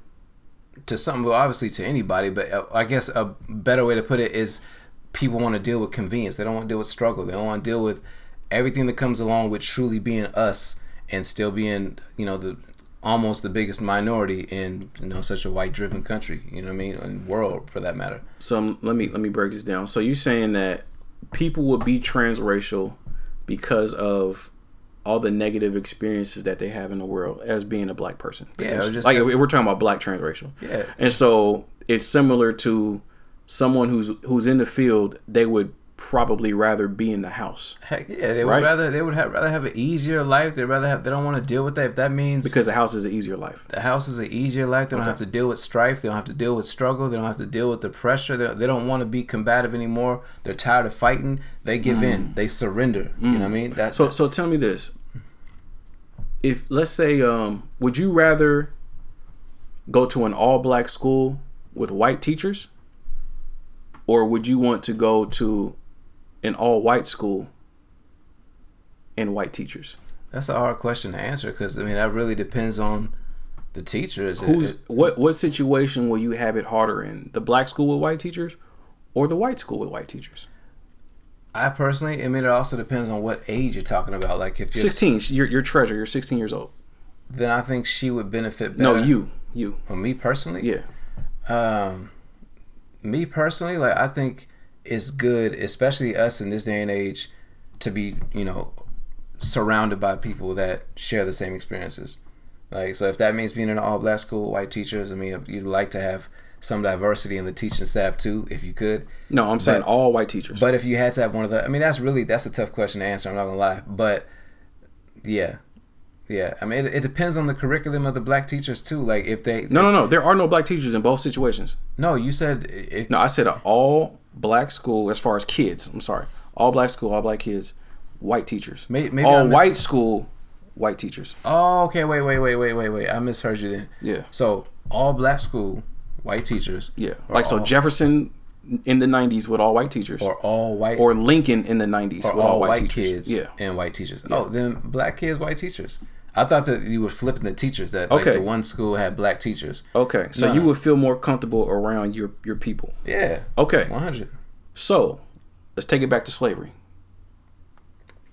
well, obviously to anybody, but I guess a better way to put it is people want to deal with convenience. They don't want to deal with struggle. They don't want to deal with everything that comes along with truly being us and still being, you know, the almost the biggest minority in, you know, such a white-driven country, you know what I mean, and world for that matter. So let me break this down. So you're saying that people would be transracial because of all the negative experiences that they have in the world as being a black person. Yeah, just, like, we're talking about black transracial. Yeah. And so it's similar to someone who's in the field. They would probably rather be in the house. Heck yeah, they right? would rather. They would rather have an easier life. They rather have. They don't want to deal with that. If that means, because the house is an easier life. The house is an easier life. They don't have to deal with strife. They don't have to deal with struggle. They don't have to deal with the pressure. They don't want to be combative anymore. They're tired of fighting. They give in. They surrender. You know what I mean? So tell me this. If, let's say, would you rather go to an all-black school with white teachers, or would you want to go to an all-white school and white teachers? That's a hard question to answer because, I mean, that really depends on the teachers. What situation will you have it harder in? The black school with white teachers or the white school with white teachers? I personally, I mean, it also depends on what age you're talking about. Like, if you're 16, you're Treasure, you're 16 years old. Then I think she would benefit better. No, you. Well, me personally? Yeah. Me personally, like, I think it's good, especially us in this day and age, to be, you know, surrounded by people that share the same experiences. Like, so if that means being in an all-black school, white teachers, I mean, you'd like to have some diversity in the teaching staff too, if you could. No, I'm saying all white teachers. But if you had to have one of the, I mean, that's a tough question to answer, I'm not gonna lie. But yeah. I mean, it depends on the curriculum of the black teachers too. Like, if they no, there are no black teachers in both situations. No, you said it, no, I said an all black school as far as kids. I'm sorry, all black school, all black kids, white teachers. Maybe all white school, white teachers. Oh, okay. Wait. I misheard you then. Yeah. So all black school, white teachers. Yeah. Like, so Jefferson in the 90s with all white teachers. Or all white. Or Lincoln in the 90s with all white teachers. Kids and white teachers. Yeah. Oh, then black kids, white teachers. I thought that you were flipping the teachers, that like the one school had black teachers. Okay. So you would feel more comfortable around your people. Yeah. Okay. 100. So let's take it back to slavery.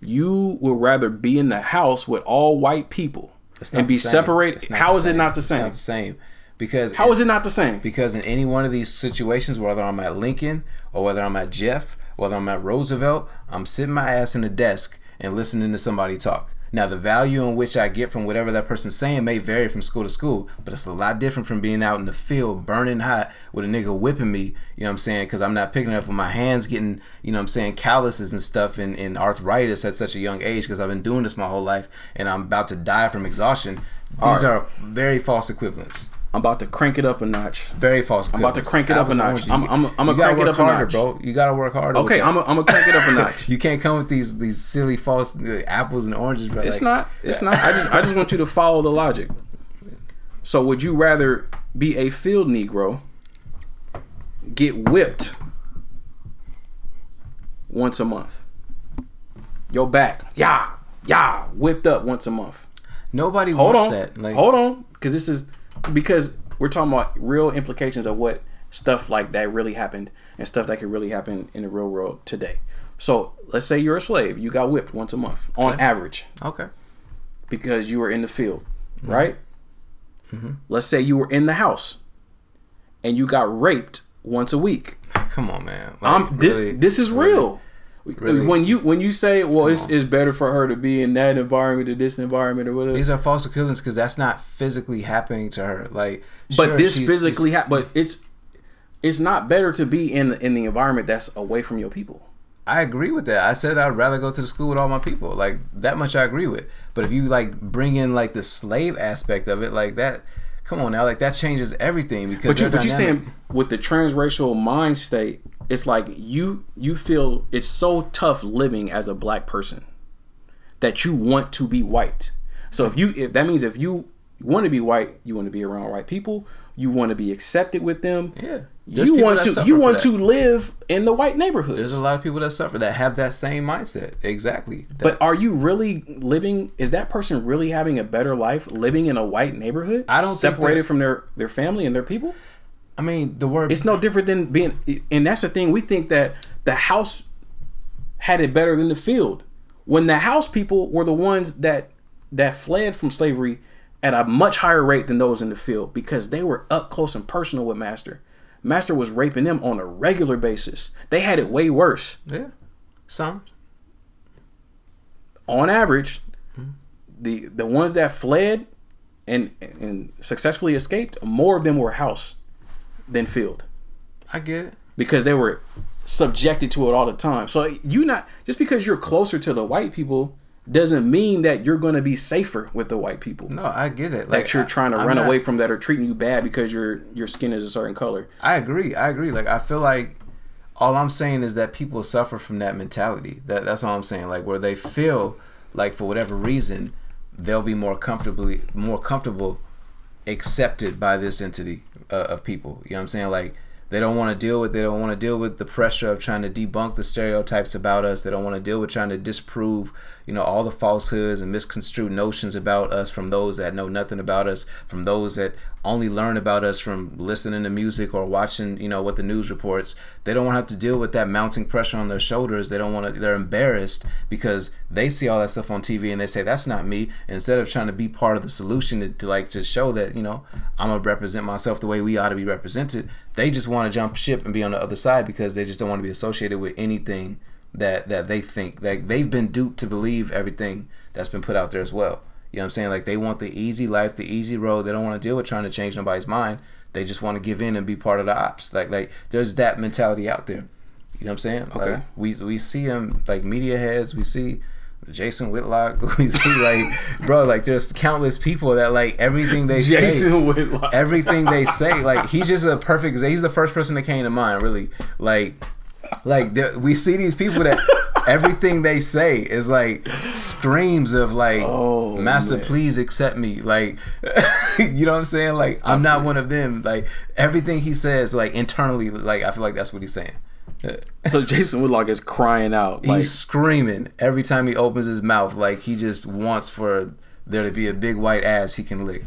You would rather be in the house with all white people and be separated. How is it not the same? It's not the same. Because how is it not the same? Because in any one of these situations, whether I'm at Lincoln or whether I'm at Jeff, whether I'm at Roosevelt, I'm sitting my ass in the desk and listening to somebody talk. Now, the value in which I get from whatever that person's saying may vary from school to school, but it's a lot different from being out in the field burning hot with a nigga whipping me, you know what I'm saying, because I'm not picking it up with my hands getting, you know what I'm saying, calluses and stuff and arthritis at such a young age because I've been doing this my whole life and I'm about to die from exhaustion. These are very false equivalents. I'm about to crank it up a notch. Very false. I'm about to crank it up a notch. I'm gonna crank it up a notch, bro. You gotta work harder. Okay, I'm gonna crank it up a notch. You can't come with these silly false apples and oranges, bro. It's not. I just want you to follow the logic. So, would you rather be a field Negro, get whipped once a month, your back, whipped up once a month? Nobody wants that. Hold on, because we're talking about real implications of what stuff like that really happened and stuff that could really happen in the real world today. So let's say you're a slave. You got whipped once a month on average. Okay. Because you were in the field, right? Mm-hmm. Let's say you were in the house and you got raped once a week. Come on, man. Like, this is real. Really? When you say, well, it's better for her to be in that environment or this environment or whatever. These are false equivalents because that's not physically happening to her. Like, but sure, this physically but it's not better to be in the environment that's away from your people. I agree with that. I said I'd rather go to the school with all my people. Like, that much I agree with. But if you like bring in like the slave aspect of it, like that, come on now, like that changes everything. Because but you're saying with the transracial mind state, it's like you feel it's so tough living as a black person that you want to be white. So if that means if you want to be white, you want to be around white people, you want to be accepted with them. Yeah. You want to live in the white neighborhoods. There's a lot of people that suffer that have that same mindset. Exactly. But are you really living? Is that person really having a better life living in a white neighborhood? I don't separated from their family and their people. I mean, the word... It's no different than being... And that's the thing. We think that the house had it better than the field. When the house people were the ones that fled from slavery at a much higher rate than those in the field because they were up close and personal with Master. Master was raping them on a regular basis. They had it way worse. Yeah. Some. On average, the ones that fled and successfully escaped, more of them were house than field. I get it. Because they were subjected to it all the time. So just because you're closer to the white people doesn't mean that you're going to be safer with the white people. No, I get it. Like, that you're trying to run away from that or treating you bad because your skin is a certain color. I agree. Like, I feel like all I'm saying is that people suffer from that mentality. That's all I'm saying. Like, where they feel like for whatever reason they'll be more comfortable accepted by this entity of people. You know what I'm saying? Like, they don't want to deal with the pressure of trying to debunk the stereotypes about us. They don't want to deal with trying to disprove, you know, all the falsehoods and misconstrued notions about us from those that know nothing about us, from those that only learn about us from listening to music or watching, you know, what the news reports. They don't want to have to deal with that mounting pressure on their shoulders. They're embarrassed because they see all that stuff on TV and they say, that's not me. And instead of trying to be part of the solution to show that, you know, I'm going to represent myself the way we ought to be represented, they just want to jump ship and be on the other side because they just don't want to be associated with anything that they think. Like, they've been duped to believe everything that's been put out there as well. You know what I'm saying? Like, they want the easy life, the easy road. They don't want to deal with trying to change nobody's mind. They just want to give in and be part of the ops. Like there's that mentality out there. You know what I'm saying? Okay. Like, we see them, like, media heads. We see Jason Whitlock. We see, like, bro, like, there's countless people that, like, everything they say. Jason Whitlock. Everything they say. Like, he's just a perfect... He's the first person that came to mind, really. Like we see these people that... Everything they say is like screams of like, oh, Master, man, please accept me. Like, you know what I'm saying? Like, I'm not one of them. Like, everything he says, like, internally, like, I feel like that's what he's saying. So Jason Whitlock is crying out. Like, he's screaming every time he opens his mouth. Like, he just wants for there to be a big white ass he can lick.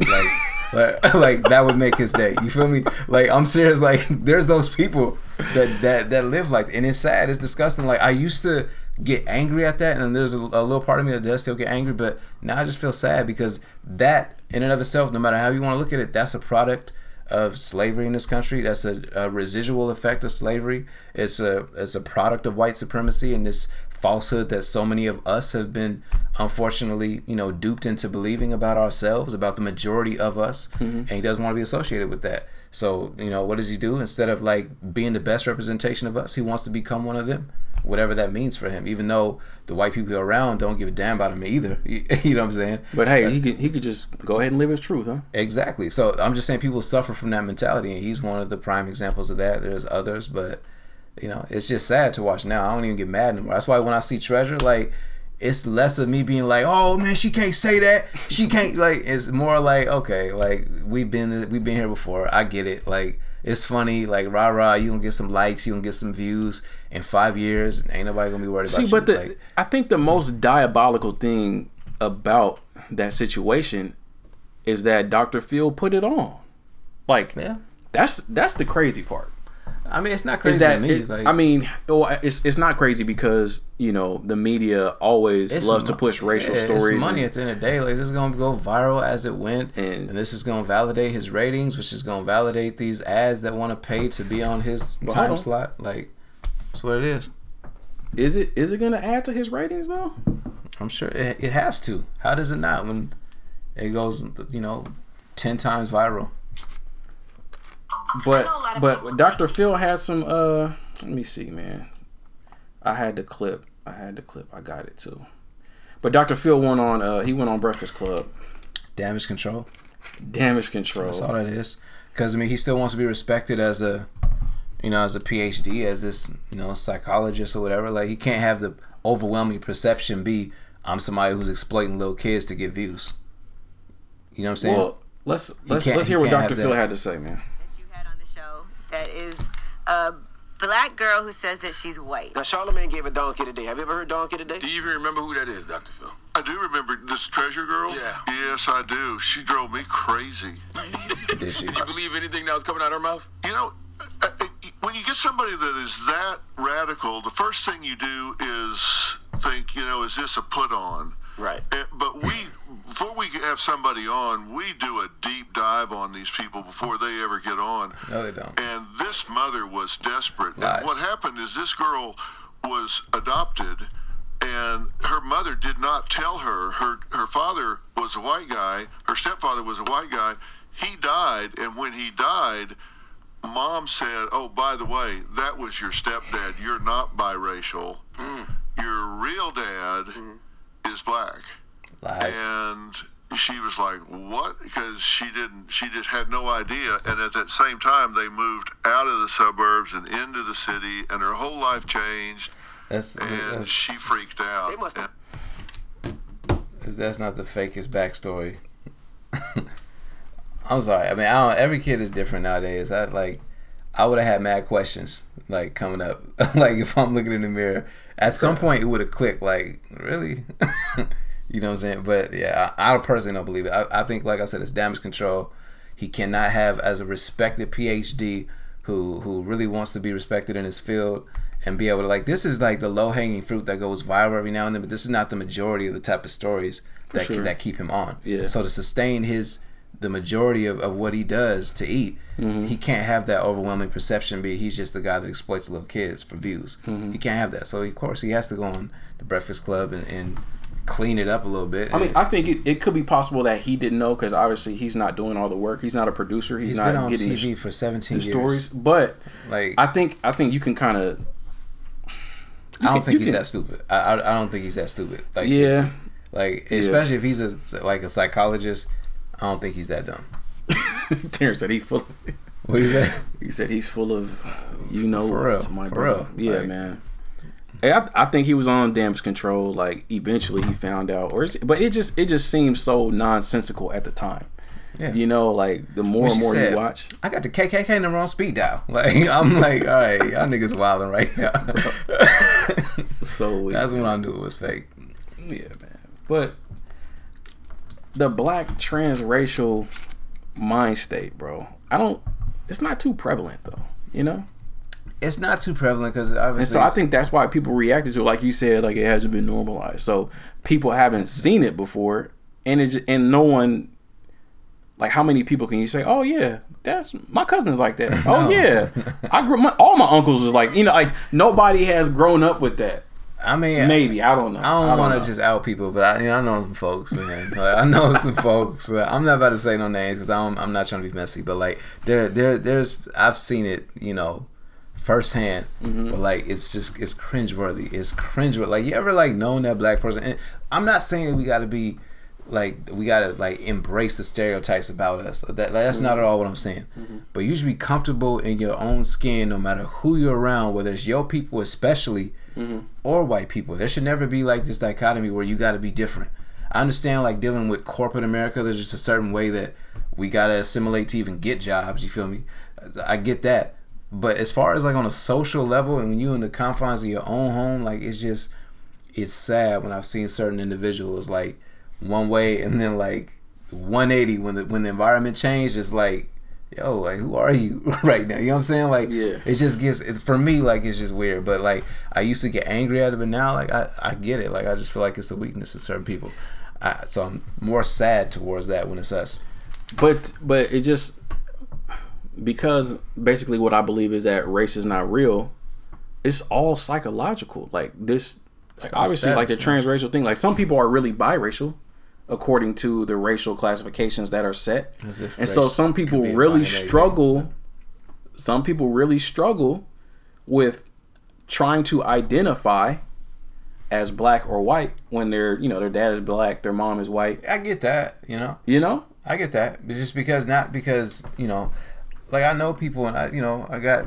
Like, like that would make his day. You feel me? Like, I'm serious. Like, there's those people that live like, and it's sad. It's disgusting. Like, I used to get angry at that, and there's a little part of me that does still get angry, but now I just feel sad because that in and of itself, no matter how you want to look at it, that's a product of slavery in this country. That's a residual effect of slavery. It's a product of white supremacy and this falsehood that so many of us have been, unfortunately, you know, duped into believing about ourselves, about the majority of us. Mm-hmm. And he doesn't want to be associated with that. So, you know, what does he do? Instead of like being the best representation of us, he wants to become one of them, whatever that means for him, even though the white people around don't give a damn about him either. You know what I'm saying? But hey, he could just go ahead and live his truth, huh? Exactly. So I'm just saying people suffer from that mentality, and he's one of the prime examples of that. There's others, but, you know, it's just sad to watch now. I don't even get mad anymore. That's why when I see Treasure, like, it's less of me being like, oh, man, she can't say that. She can't, like, it's more like, okay, like, we've been here before. I get it. Like, it's funny, like, rah-rah, you gonna get some likes, you gonna get some views in 5 years, ain't nobody gonna be worried about you. See, but I think the most diabolical thing about that situation is that Dr. Phil put it on. Like, yeah. That's the crazy part. I mean, it's not crazy to me. Like, I mean, it's not crazy because, you know, the media always loves to push racial stories. It's money at the end of the day. Like, this is going to go viral as it went, and this is going to validate his ratings, which is going to validate these ads that want to pay to be on his time slot. Like, that's what it is. Is it going to add to his ratings, though? I'm sure it has to. How does it not when it goes, you know, 10 times viral? But Dr. Phil had some let me see, man. I had the clip. I got it too. But Dr. Phil went on Breakfast Club. Damage control. That's all that is. Cuz I mean, he still wants to be respected as a, you know, as a PhD, as this, you know, psychologist or whatever. Like, he can't have the overwhelming perception be I'm somebody who's exploiting little kids to get views. You know what I'm saying? Well, let's hear what Dr. Phil had to say, man. That is a black girl who says that she's white. Now, Charlamagne gave a donkey today. Have you ever heard donkey today? Do you even remember who that is, Dr. Phil? I do remember this Treasure girl. Yeah. Yes, I do. She drove me crazy. Did you believe anything that was coming out of her mouth? You know, when you get somebody that is that radical, the first thing you do is think, you know, is this a put on? Right. But before we have somebody on, we do a deep dive on these people before they ever get on. No, they don't. And this mother was desperate. Lies. And what happened is this girl was adopted, and her mother did not tell her. Her father was a white guy. Her stepfather was a white guy. He died, and when he died, Mom said, "Oh, by the way, that was your stepdad. You're not biracial. Mm. Your real dad is black." Lies. And she was like, "What?" Because she just had no idea. And at that same time, they moved out of the suburbs and into the city, and her whole life changed. And she freaked out. They must have... That's not the fakest backstory. I'm sorry. I mean, every kid is different nowadays. I would have had mad questions like coming up. Like, if I'm looking in the mirror, at some point it would have clicked. Like, really? You know what I'm saying? But yeah, I personally don't believe it. I think, like I said, it's damage control. He cannot have, as a respected PhD who really wants to be respected in his field and be able to, like, this is like the low hanging fruit that goes viral every now and then, but this is not the majority of the type of stories that keep him on. Yeah. So to sustain the majority of what he does to eat, he can't have that overwhelming perception be he's just the guy that exploits little kids for views. Mm-hmm. He can't have that. So of course he has to go on the Breakfast Club and clean it up a little bit. I mean, I think it could be possible that he didn't know, because obviously he's not doing all the work. He's not a producer. He's not been on getting TV for 17 years. Stories. But like, I think you can kind of. I don't think he's that stupid. I don't think he's that stupid. Like, yeah. Seriously. Like, especially if he's a psychologist, I don't think he's that dumb. Terrence said he's full. What is that? He said he's full of, you know, for real. Yeah, like, man. I think he was on damage control. Like, eventually he found out, but it just seemed so nonsensical at the time. Yeah. You know, like, the more and more said, you watch, I got the KKK in the wrong speed dial. Like, I'm like, all right, y'all niggas wilding right now. So weird. That's when I knew it was fake. Yeah, man. But the black transracial mind state, bro. It's not too prevalent though. You know. It's not too prevalent because obviously. And so I think that's why people reacted to it, like you said, like it hasn't been normalized. So people haven't seen it before, and no one. Like, how many people can you say? Oh yeah, that's my cousin's like that. No. Oh yeah, all my uncles was like, you know, like nobody has grown up with that. I mean, maybe I don't know. I don't want to just out people, but I know some folks, man. Like, I know some folks. I'm not about to say no names because I'm not trying to be messy, but like there's I've seen it, you know. Firsthand, but like it's cringeworthy. It's cringeworthy. Like, you ever like known that black person? And I'm not saying that we gotta embrace the stereotypes about us. That's not at all what I'm saying. But you should be comfortable in your own skin, no matter who you're around, whether it's your people, especially, or white people. There should never be like this dichotomy where you gotta be different. I understand, like, dealing with corporate America, there's just a certain way that we gotta assimilate to even get jobs. You feel me? I get that. But as far as like on a social level, and when you in the confines of your own home, like it's sad when I've seen certain individuals like one way and then like 180 when the environment changed. It's like yo, like, who are you right now? You know what I'm saying? Like, yeah. It just gets, for me, like, it's just weird. But, like, I used to get angry at it, but now, like, I get it. Like, I just feel like it's a weakness of certain people. So I'm more sad towards that when it's us. But it just, because basically what I believe is that race is not real. It's all psychological. Like, this, like, obviously, like, the transracial thing. Like, some people are really biracial, according to the racial classifications that are set. And so some people really struggle. Some people really struggle with trying to identify as black or white when they're, you know, their dad is black, their mom is white. I get that, you know. You know? I get that. It's just because, not because, you know, like, I know people, and I, you know, I got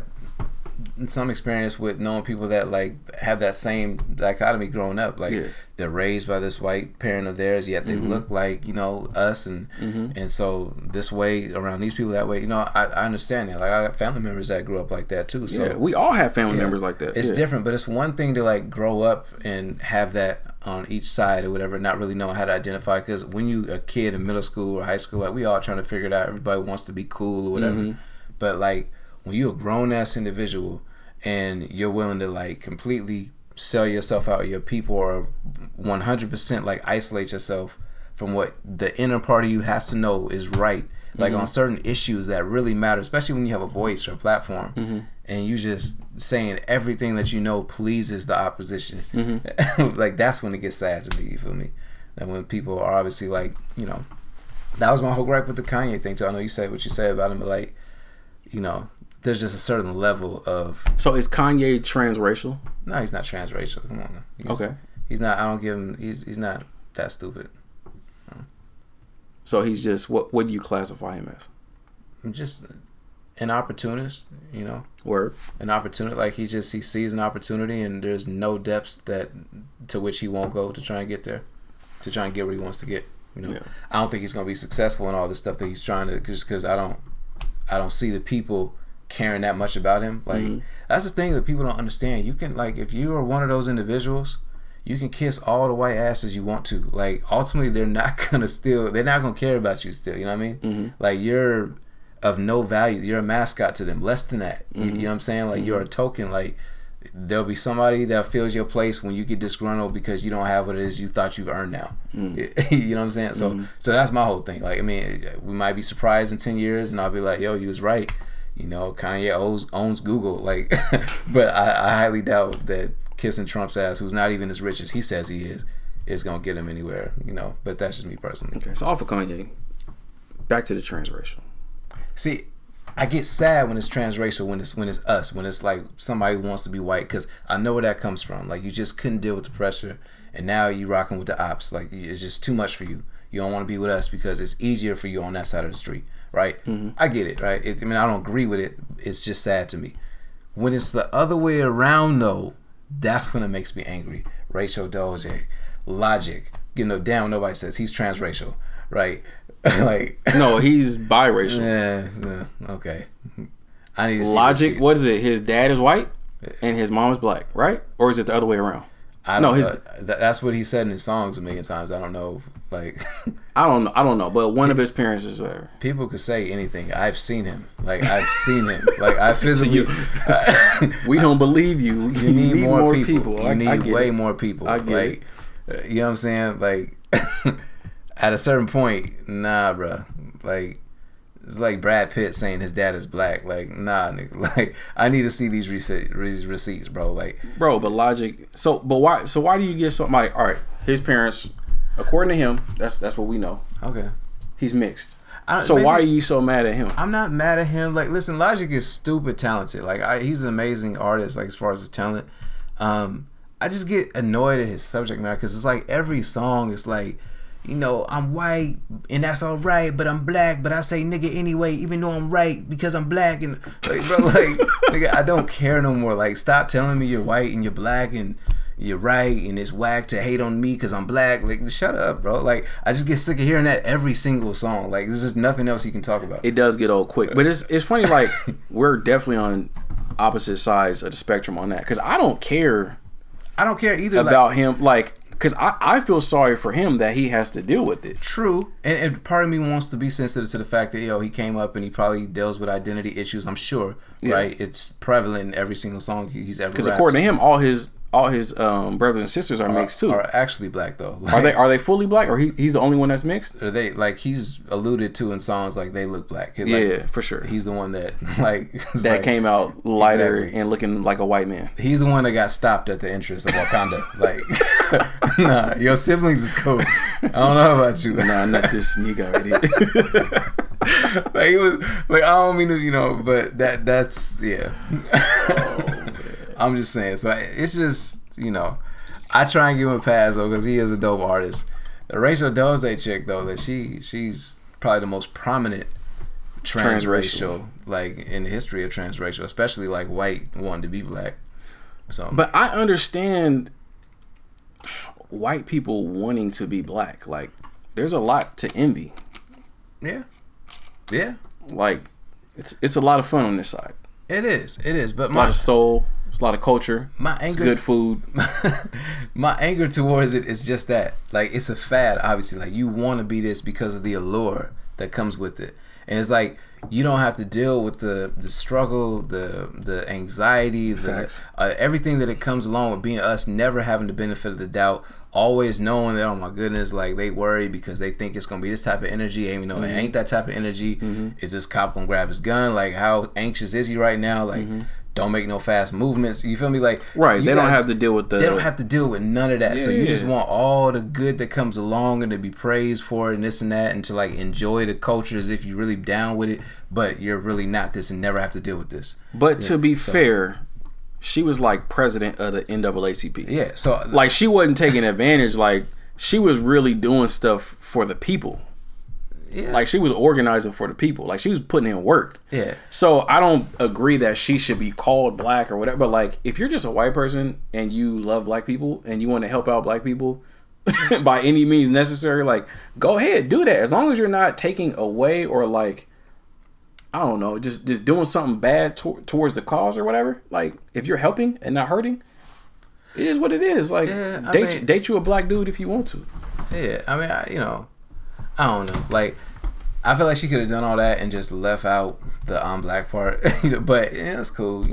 some experience with knowing people that, like, have that same dichotomy growing up. Like, yeah. They're raised by this white parent of theirs, yet they mm-hmm. look like, you know, us, and mm-hmm. and so this way around these people, that way, you know, I understand that. Like, I got family members that grew up like that too. So yeah, we all have family members like that. It's different, but it's one thing to, like, grow up and have that on each side or whatever, not really knowing how to identify, because when you a kid in middle school or high school, like, we all trying to figure it out. Everybody wants to be cool or whatever, mm-hmm. but, like, when you're a grown-ass individual and you're willing to, like, completely sell yourself out, your people, or 100%, like, isolate yourself from what the inner part of you has to know is right, like, mm-hmm. on certain issues that really matter, especially when you have a voice or a platform, mm-hmm. and you just saying everything that you know pleases the opposition. Mm-hmm. Like, that's when it gets sad to me, you feel me? And when people are obviously, like, you know, that was my whole gripe with the Kanye thing, so I know you said what you said about him, but, like, you know, there's just a certain level of... So is Kanye transracial? No, he's not transracial. Come on. He's not... I don't give him... He's not that stupid. So he's just... What do you classify him as? I'm just an opportunist, you know? Word. An opportunist. Like, he just... He sees an opportunity and there's no depths that... To which he won't go to try and get there. To try and get where he wants to get. You know? Yeah. I don't think he's going to be successful in all this stuff that he's trying to... Just because I don't see the people... caring that much about him. Like, mm-hmm. that's the thing that people don't understand. You can, like, if you are one of those individuals, you can kiss all the white asses you want to. Like, ultimately, they're not gonna care about you still, you know what I mean? Mm-hmm. Like, you're of no value. You're a mascot to them, less than that. Mm-hmm. You know what I'm saying? Like, mm-hmm. you're a token. Like, there'll be somebody that fills your place when you get disgruntled because you don't have what it is you thought you've earned now. Mm. You know what I'm saying? So, mm-hmm. so that's my whole thing. Like, I mean, we might be surprised in 10 years and I'll be like, yo, you was right. You know, Kanye owns Google, like, but I highly doubt that kissing Trump's ass, who's not even as rich as he says he is gonna get him anywhere, you know. But that's just me personally. Okay, so off of Kanye, back to the transracial. See, I get sad when it's transracial, when it's us, when it's like somebody wants to be white, because I know where that comes from. Like, you just couldn't deal with the pressure, and now you rocking with the ops. Like, it's just too much for you. You don't want to be with us because it's easier for you on that side of the street. Right? Mm-hmm. I get it, right? I mean, I don't agree with it. It's just sad to me. When it's the other way around, though, that's when it makes me angry. Rachel Dolezal, Logic, you know, damn, nobody says he's transracial, right? Like, no, he's biracial. Yeah, okay. I need to see Logic, what is it? His dad is white and his mom is black, right? Or is it the other way around? I don't know. That's what he said in his songs a million times. I don't know. Like, I don't know. But one of his parents is whatever. People could say anything. I've seen him. Like, I've seen him. Like, I physically. We don't believe you. You need more people. You need way more people. I get it. Like, you know what I'm saying? Like, at a certain point, nah, bro. Like, it's like Brad Pitt saying his dad is black. Like, nah, nigga. Like, I need to see these receipts, bro. Like, bro, but Logic. But why? So why do you get something like, all right, his parents? According to him, that's what we know. Okay, he's mixed. Why are you so mad at him? I'm not mad at him. Like, listen, Logic is stupid talented. Like, he's an amazing artist. Like, as far as his talent, I just get annoyed at his subject matter because it's like every song is like, you know, I'm white and that's all right, but I'm black, but I say nigga anyway, even though I'm right because I'm black and like, bro, like, nigga, I don't care no more. Like, stop telling me you're white and you're black and you're right and it's whack to hate on me because I'm black. Like, shut up, bro. Like, I just get sick of hearing that every single song. Like, there's just nothing else you can talk about. It does get old quick, but it's funny. Like, we're definitely on opposite sides of the spectrum on that because I don't care either about him. Like, Because I feel sorry for him that he has to deal with it. True. And part of me wants to be sensitive to the fact that, he came up and he probably deals with identity issues, I'm sure. Yeah. Right? It's prevalent in every single song he's ever rapped. Because according to him, all his brothers and sisters are mixed too. Are actually black though. Like, are they fully black, or he's the only one that's mixed? Are they, like, he's alluded to in songs like they look black. Like, yeah, for sure. He's the one that came out lighter and looking like a white man. He's the one that got stopped at the entrance of Wakanda. Nah, your siblings is cool. I don't know about you. Nah, not this nigga already. Like, he was like, I don't mean to, but that's yeah. I'm just saying. So it's just, I try and give him a pass though, because he is a dope artist. The Rachel Dolezal chick though, that she's probably the most prominent transracial, in the history of transracial, especially white wanting to be black. So, but I understand white people wanting to be black. Like, there's a lot to envy. Yeah, yeah. Like, it's a lot of fun on this side. It is. It is. But it's a lot of soul. It's a lot of culture. My anger, it's good food. My anger towards it is just that. It's a fad, obviously. You want to be this because of the allure that comes with it. And it's you don't have to deal with the struggle, the anxiety, everything that it comes along with being us, never having the benefit of the doubt, always knowing that, oh my goodness, they worry because they think it's going to be this type of energy, and mm-hmm. it ain't that type of energy. Mm-hmm. Is this cop going to grab his gun? How anxious is he right now? Mm-hmm. Don't make no fast movements. You feel me? Right. They don't have to deal with none of that. Yeah, so you just want all the good that comes along and to be praised for it and this and that, and to enjoy the culture as if you're really down with it, but you're really not this and never have to deal with this. But to be fair, she was president of the NAACP. Yeah. So she wasn't taking advantage. She was really doing stuff for the people. Yeah. She was organizing for the people. She was putting in work. Yeah. So I don't agree that she should be called black or whatever. But if you're just a white person and you love black people and you want to help out black people by any means necessary, go ahead, do that. As long as you're not taking away or I don't know, just doing something bad towards the cause or whatever. If you're helping and not hurting, it is what it is. Date you a black dude if you want to. Yeah. I mean, I don't know. I feel like she could have done all that and just left out the black part. But yeah, it's cool.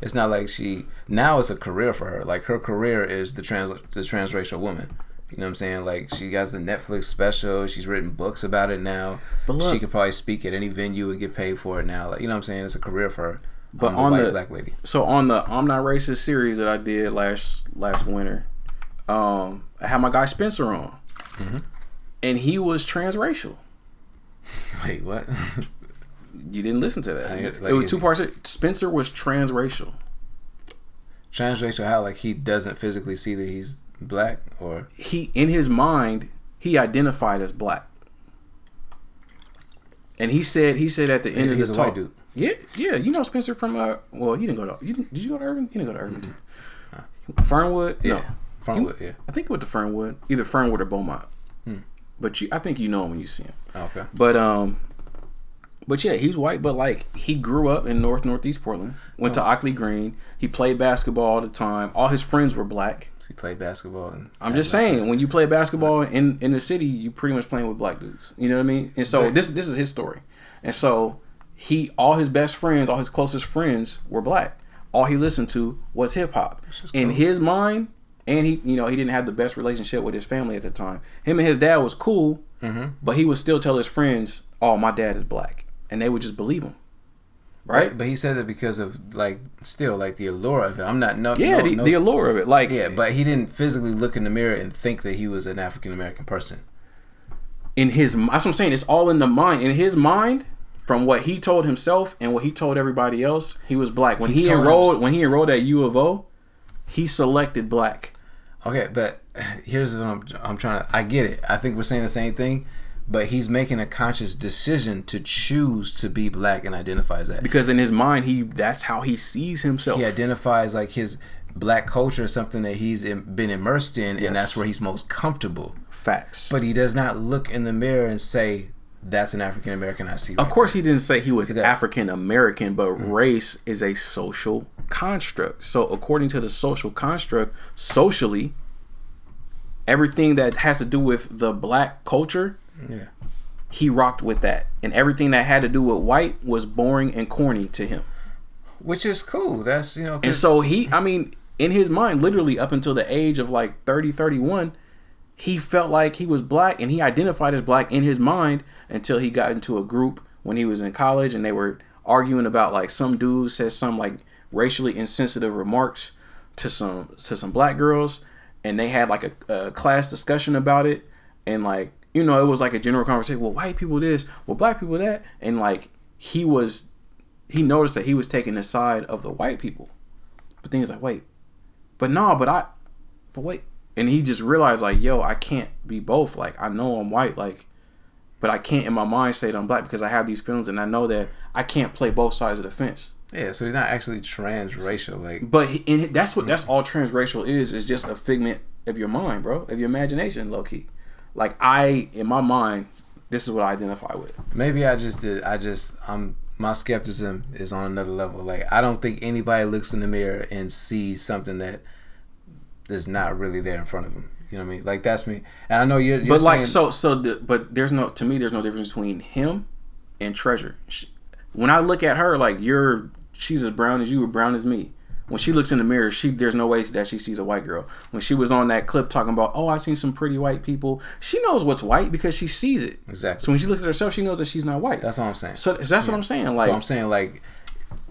It's not like she now. It's a career for her. Her career is the transracial woman. You know what I'm saying? She got the Netflix special. She's written books about it now. But look, she could probably speak at any venue and get paid for it now. You know what I'm saying? It's a career for her. But on the black lady. So on the I'm Not Racist series that I did last winter, I had my guy Spencer on. Mm-hmm. And he was transracial. Wait, what? You didn't listen to that. It was two parts. Spencer was transracial. Transracial how? He doesn't physically see that he's black? Or he, in his mind, he identified as black. And he said at the end of the talk. White dude. Yeah. You know Spencer from he didn't go to. Did you go to Irving? He didn't go to Irving. Mm-hmm. Fernwood. Yeah. No. Fernwood. Yeah. I think he went to Fernwood. Either Fernwood or Beaumont. Hmm. But I think you know him when you see him. Okay. But yeah, he's white. But he grew up in northeast Portland. Went to Ockley Green. He played basketball all the time. All his friends were black. He played basketball. I'm just saying, when you play basketball in the city, you pretty much playing with black dudes. You know what I mean? And so this is his story. And so all his best friends, all his closest friends were black. All he listened to was hip hop. In his mind. And he, he didn't have the best relationship with his family at the time. Him and his dad was cool, mm-hmm. but he would still tell his friends, "Oh, my dad is black," and they would just believe him, right? But he said that because of the allure of it. I'm not the allure of it. But he didn't physically look in the mirror and think that he was an African American person. In his, that's what I'm saying. It's all in the mind. In his mind, from what he told himself and what he told everybody else, he was black. When he enrolled, at U of O, he selected black. Okay, but here's what I'm trying to... I get it. I think we're saying the same thing, but he's making a conscious decision to choose to be black and identify as that. Because in his mind, that's how he sees himself. He identifies his black culture as something that he's been immersed in, yes. and that's where he's most comfortable. Facts. But he does not look in the mirror and say, that's an African-American I see. Of course he didn't say he was African-American, but mm-hmm. race is a social construct. So according to the social construct, socially, everything that has to do with the black culture, yeah, he rocked with that. And everything that had to do with white was boring and corny to him. Which is cool. That's, you know. And so he, I mean, in his mind, literally up until the age of like 30, 31, he felt like he was black and he identified as black in his mind until he got into a group when he was in college and they were arguing about like some dude says some like racially insensitive remarks to some black girls. And they had like a class discussion about it. And like, you know, it was like a general conversation. Well, white people this, well, black people that. And like, he noticed that he was taking the side of the white people. But then he's like, wait, but no, but wait. And he just realized like, yo, I can't be both. Like, I know I'm white, like, but I can't in my mind say that I'm black because I have these feelings and I know that I can't play both sides of the fence. Yeah, so he's not actually transracial, like. But that's all transracial is just a figment of your mind, bro, of your imagination, low key. Like in my mind, this is what I identify with. Maybe my skepticism is on another level. Like, I don't think anybody looks in the mirror and sees something that is not really there in front of them. You know what I mean? Like, that's me. And I know you're but saying, like, but there's no, to me, there's no difference between him and Treasure. When I look at her, like, she's as brown as you or brown as me. When she looks in the mirror, there's no way that she sees a white girl. When she was on that clip talking about, oh, I've seen some pretty white people, she knows what's white because she sees it. Exactly. So when she looks at herself, she knows that she's not white. That's what I'm saying. So that's what I'm saying. Like, so I'm saying, like,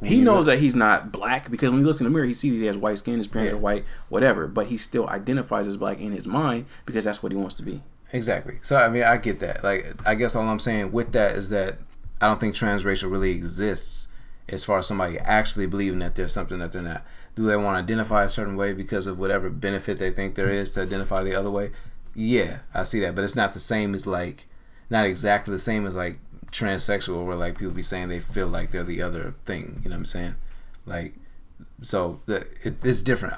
he knows that he's not black because when he looks in the mirror, he sees he has white skin, his parents are white, whatever. But he still identifies as black in his mind because that's what he wants to be. Exactly. So, I mean, I get that. Like, I guess all I'm saying with that is that I don't think transracial really exists as far as somebody actually believing that there's something that they're not. Do they want to identify a certain way because of whatever benefit they think there is to identify the other way? Yeah, I see that. But it's not the same as like, not exactly the same as like transsexual where like people be saying they feel like they're the other thing. You know what I'm saying? Like, so it's different.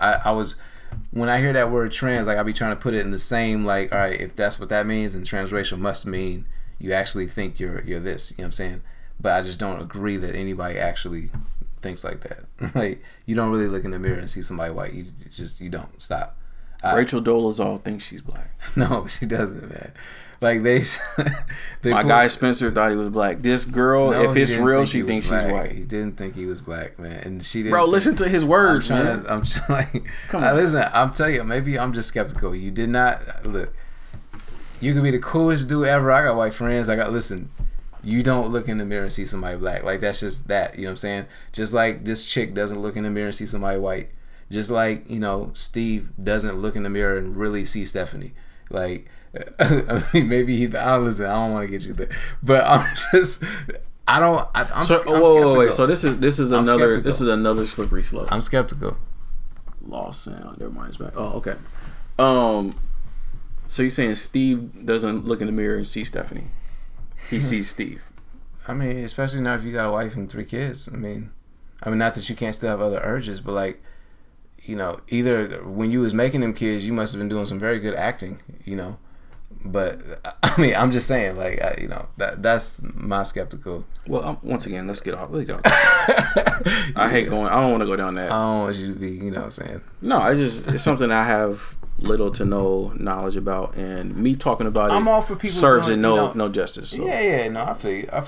When I hear that word trans, like I be trying to put it in the same like, all right, if that's what that means, then transracial must mean you actually think you're this. You know what I'm saying? But I just don't agree that anybody actually thinks like that. Like, you don't really look in the mirror and see somebody white. You don't. Stop. Rachel Dolezal thinks she's black. No, she doesn't, man. Like, my guy Spencer thought he was black. This girl, no, if it's real, she thinks she's white. He didn't think he was black, man. And she didn't. Bro, listen to his words, man. I'm trying. Come on. Listen, I'm telling you, maybe I'm just skeptical. You did not. Look, you could be the coolest dude ever. I got white friends. Listen. You don't look in the mirror and see somebody black. Like, that's just that. You know what I'm saying? Just like this chick doesn't look in the mirror and see somebody white. Just like, you know, Steve doesn't look in the mirror and really see Stephanie. Like, I mean, maybe he... I don't want to get you there. But I'm just... I'm skeptical. So this is another slippery slope. I'm skeptical. Lost sound. Never mind. It's back. Oh, okay. So you're saying Steve doesn't look in the mirror and see Stephanie? He sees Steve. I mean, especially now if you got a wife and 3 kids. I mean, not that you can't still have other urges, but like, you know, either when you was making them kids, you must have been doing some very good acting, you know. But I mean, I'm just saying, like, you know, that's my skeptical. Well, once again, let's get off. I hate going. I don't want to go down that. I don't want you to be. You know what I'm saying? No, it's something I have little to no knowledge about, and me talking about it, I'm all for people serves in no justice. So. Yeah, no, I feel. I'm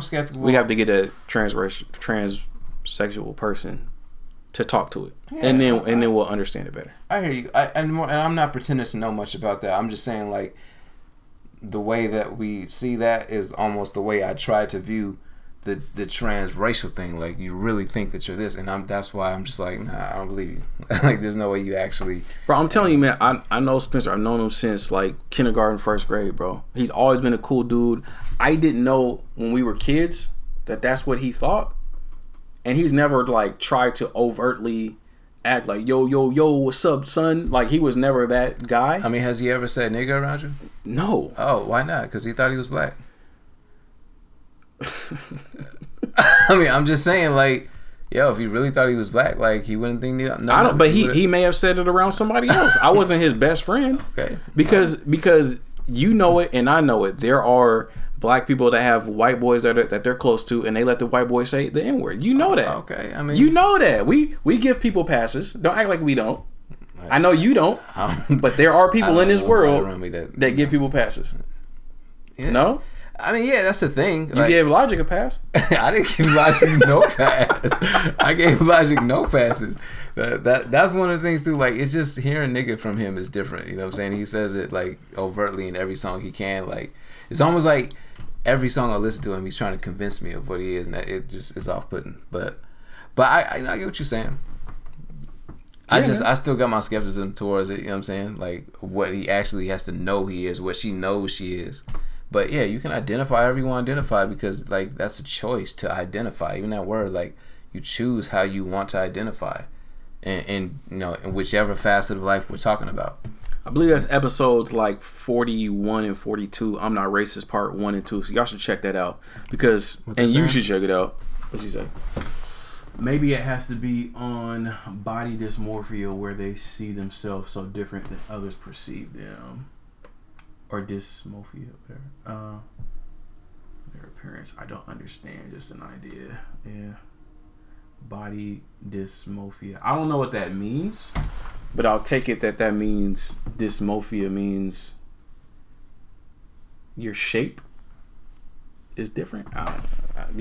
skeptical. We have to get a transsexual person to talk to it, yeah, and then we'll understand it better. I hear you, and I'm not pretending to know much about that. I'm just saying, like, the way that we see that is almost the way I try to view the transracial thing. Like, you really think that you're this, and that's why I'm just like, nah, I don't believe you. Like, there's no way you actually. Bro, I'm telling you, man. I know Spencer. I've known him since like kindergarten, first grade, bro. He's always been a cool dude. I didn't know when we were kids that that's what he thought. And he's never, like, tried to overtly act like, yo, yo, yo, what's up, son? Like, he was never that guy. I mean, has he ever said nigga around you? No. Oh, why not? Because he thought he was black. I mean, I'm just saying, like, yo, if he really thought he was black, like, he wouldn't think... He may have said it around somebody else. I wasn't his best friend. Okay. Because you know it and I know it. There are... black people that have white boys that they're close to, and they let the white boy say the N word. You know that. Okay, I mean, you know that we give people passes. Don't act like we don't. I know you don't, but there are people in this world that give people passes. Yeah. No? I mean, yeah, that's the thing. You gave Logic a pass. I didn't give Logic no pass. I gave Logic no passes. That's one of the things too. Like, it's just hearing nigga from him is different. You know what I'm saying? He says it like overtly in every song he can. Like, it's almost like every song I listen to him, he's trying to convince me of what he is, and it just is off-putting. But I get what you're saying. Yeah. I still got my skepticism towards it. You know what I'm saying? Like, what he actually has to know he is, what she knows she is. But yeah, you can identify however you want to identify, because like that's a choice to identify. Even that word, like, you choose how you want to identify, and you know, in whichever facet of life we're talking about. I believe that's episodes like 41 and 42. I'm Not Racist Part 1 and 2. So y'all should check that out, because you should check it out. What'd you say? Maybe it has to be on body dysmorphia, where they see themselves so different than others perceive them. Or dysmorphia, whatever. Their appearance, I don't understand. Just an idea. Yeah. Body dysmorphia. I don't know what that means, but I'll take it that means dysmorphia means your shape is different. Do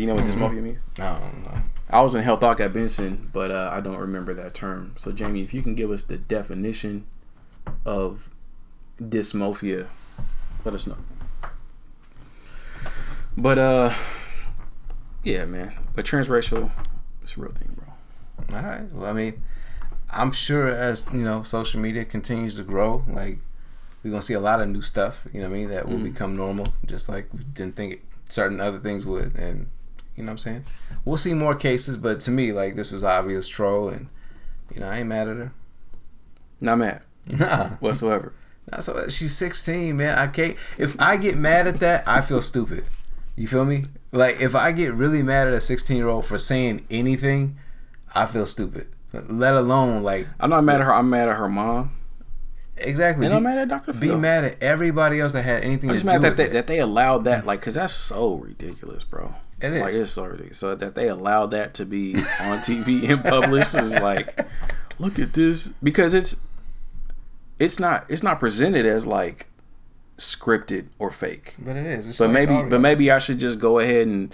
you know what dysmorphia means? I don't know. I was in health doc at Benson, but I don't remember that term. So, Jamie, if you can give us the definition of dysmorphia, let us know. But, yeah, man. But transracial, it's a real thing, bro. All right. Well, I mean, I'm sure as, you know, social media continues to grow, like, we're going to see a lot of new stuff, you know what I mean, that will become normal, just like we didn't think certain other things would. And, you know what I'm saying? We'll see more cases, but to me, like, this was an obvious troll, and, you know, I ain't mad at her. Not mad. Nah. Whatsoever. So she's 16, man. I can't. If I get mad at that, I feel stupid. You feel me? Like, if I get really mad at a 16-year-old for saying anything, I feel stupid. Let alone, like, I'm not mad at her. I'm mad at her mom. Exactly. And I'm mad at Dr. Phil. Be mad at everybody else that had anything to do with it. I'm just mad that they allowed that, like, because that's so ridiculous, bro. It is. Like, it's so ridiculous. So that they allowed that to be on TV and published is like, look at this. Because it's not presented as like scripted or fake, but it is. It's but like maybe I should just go ahead and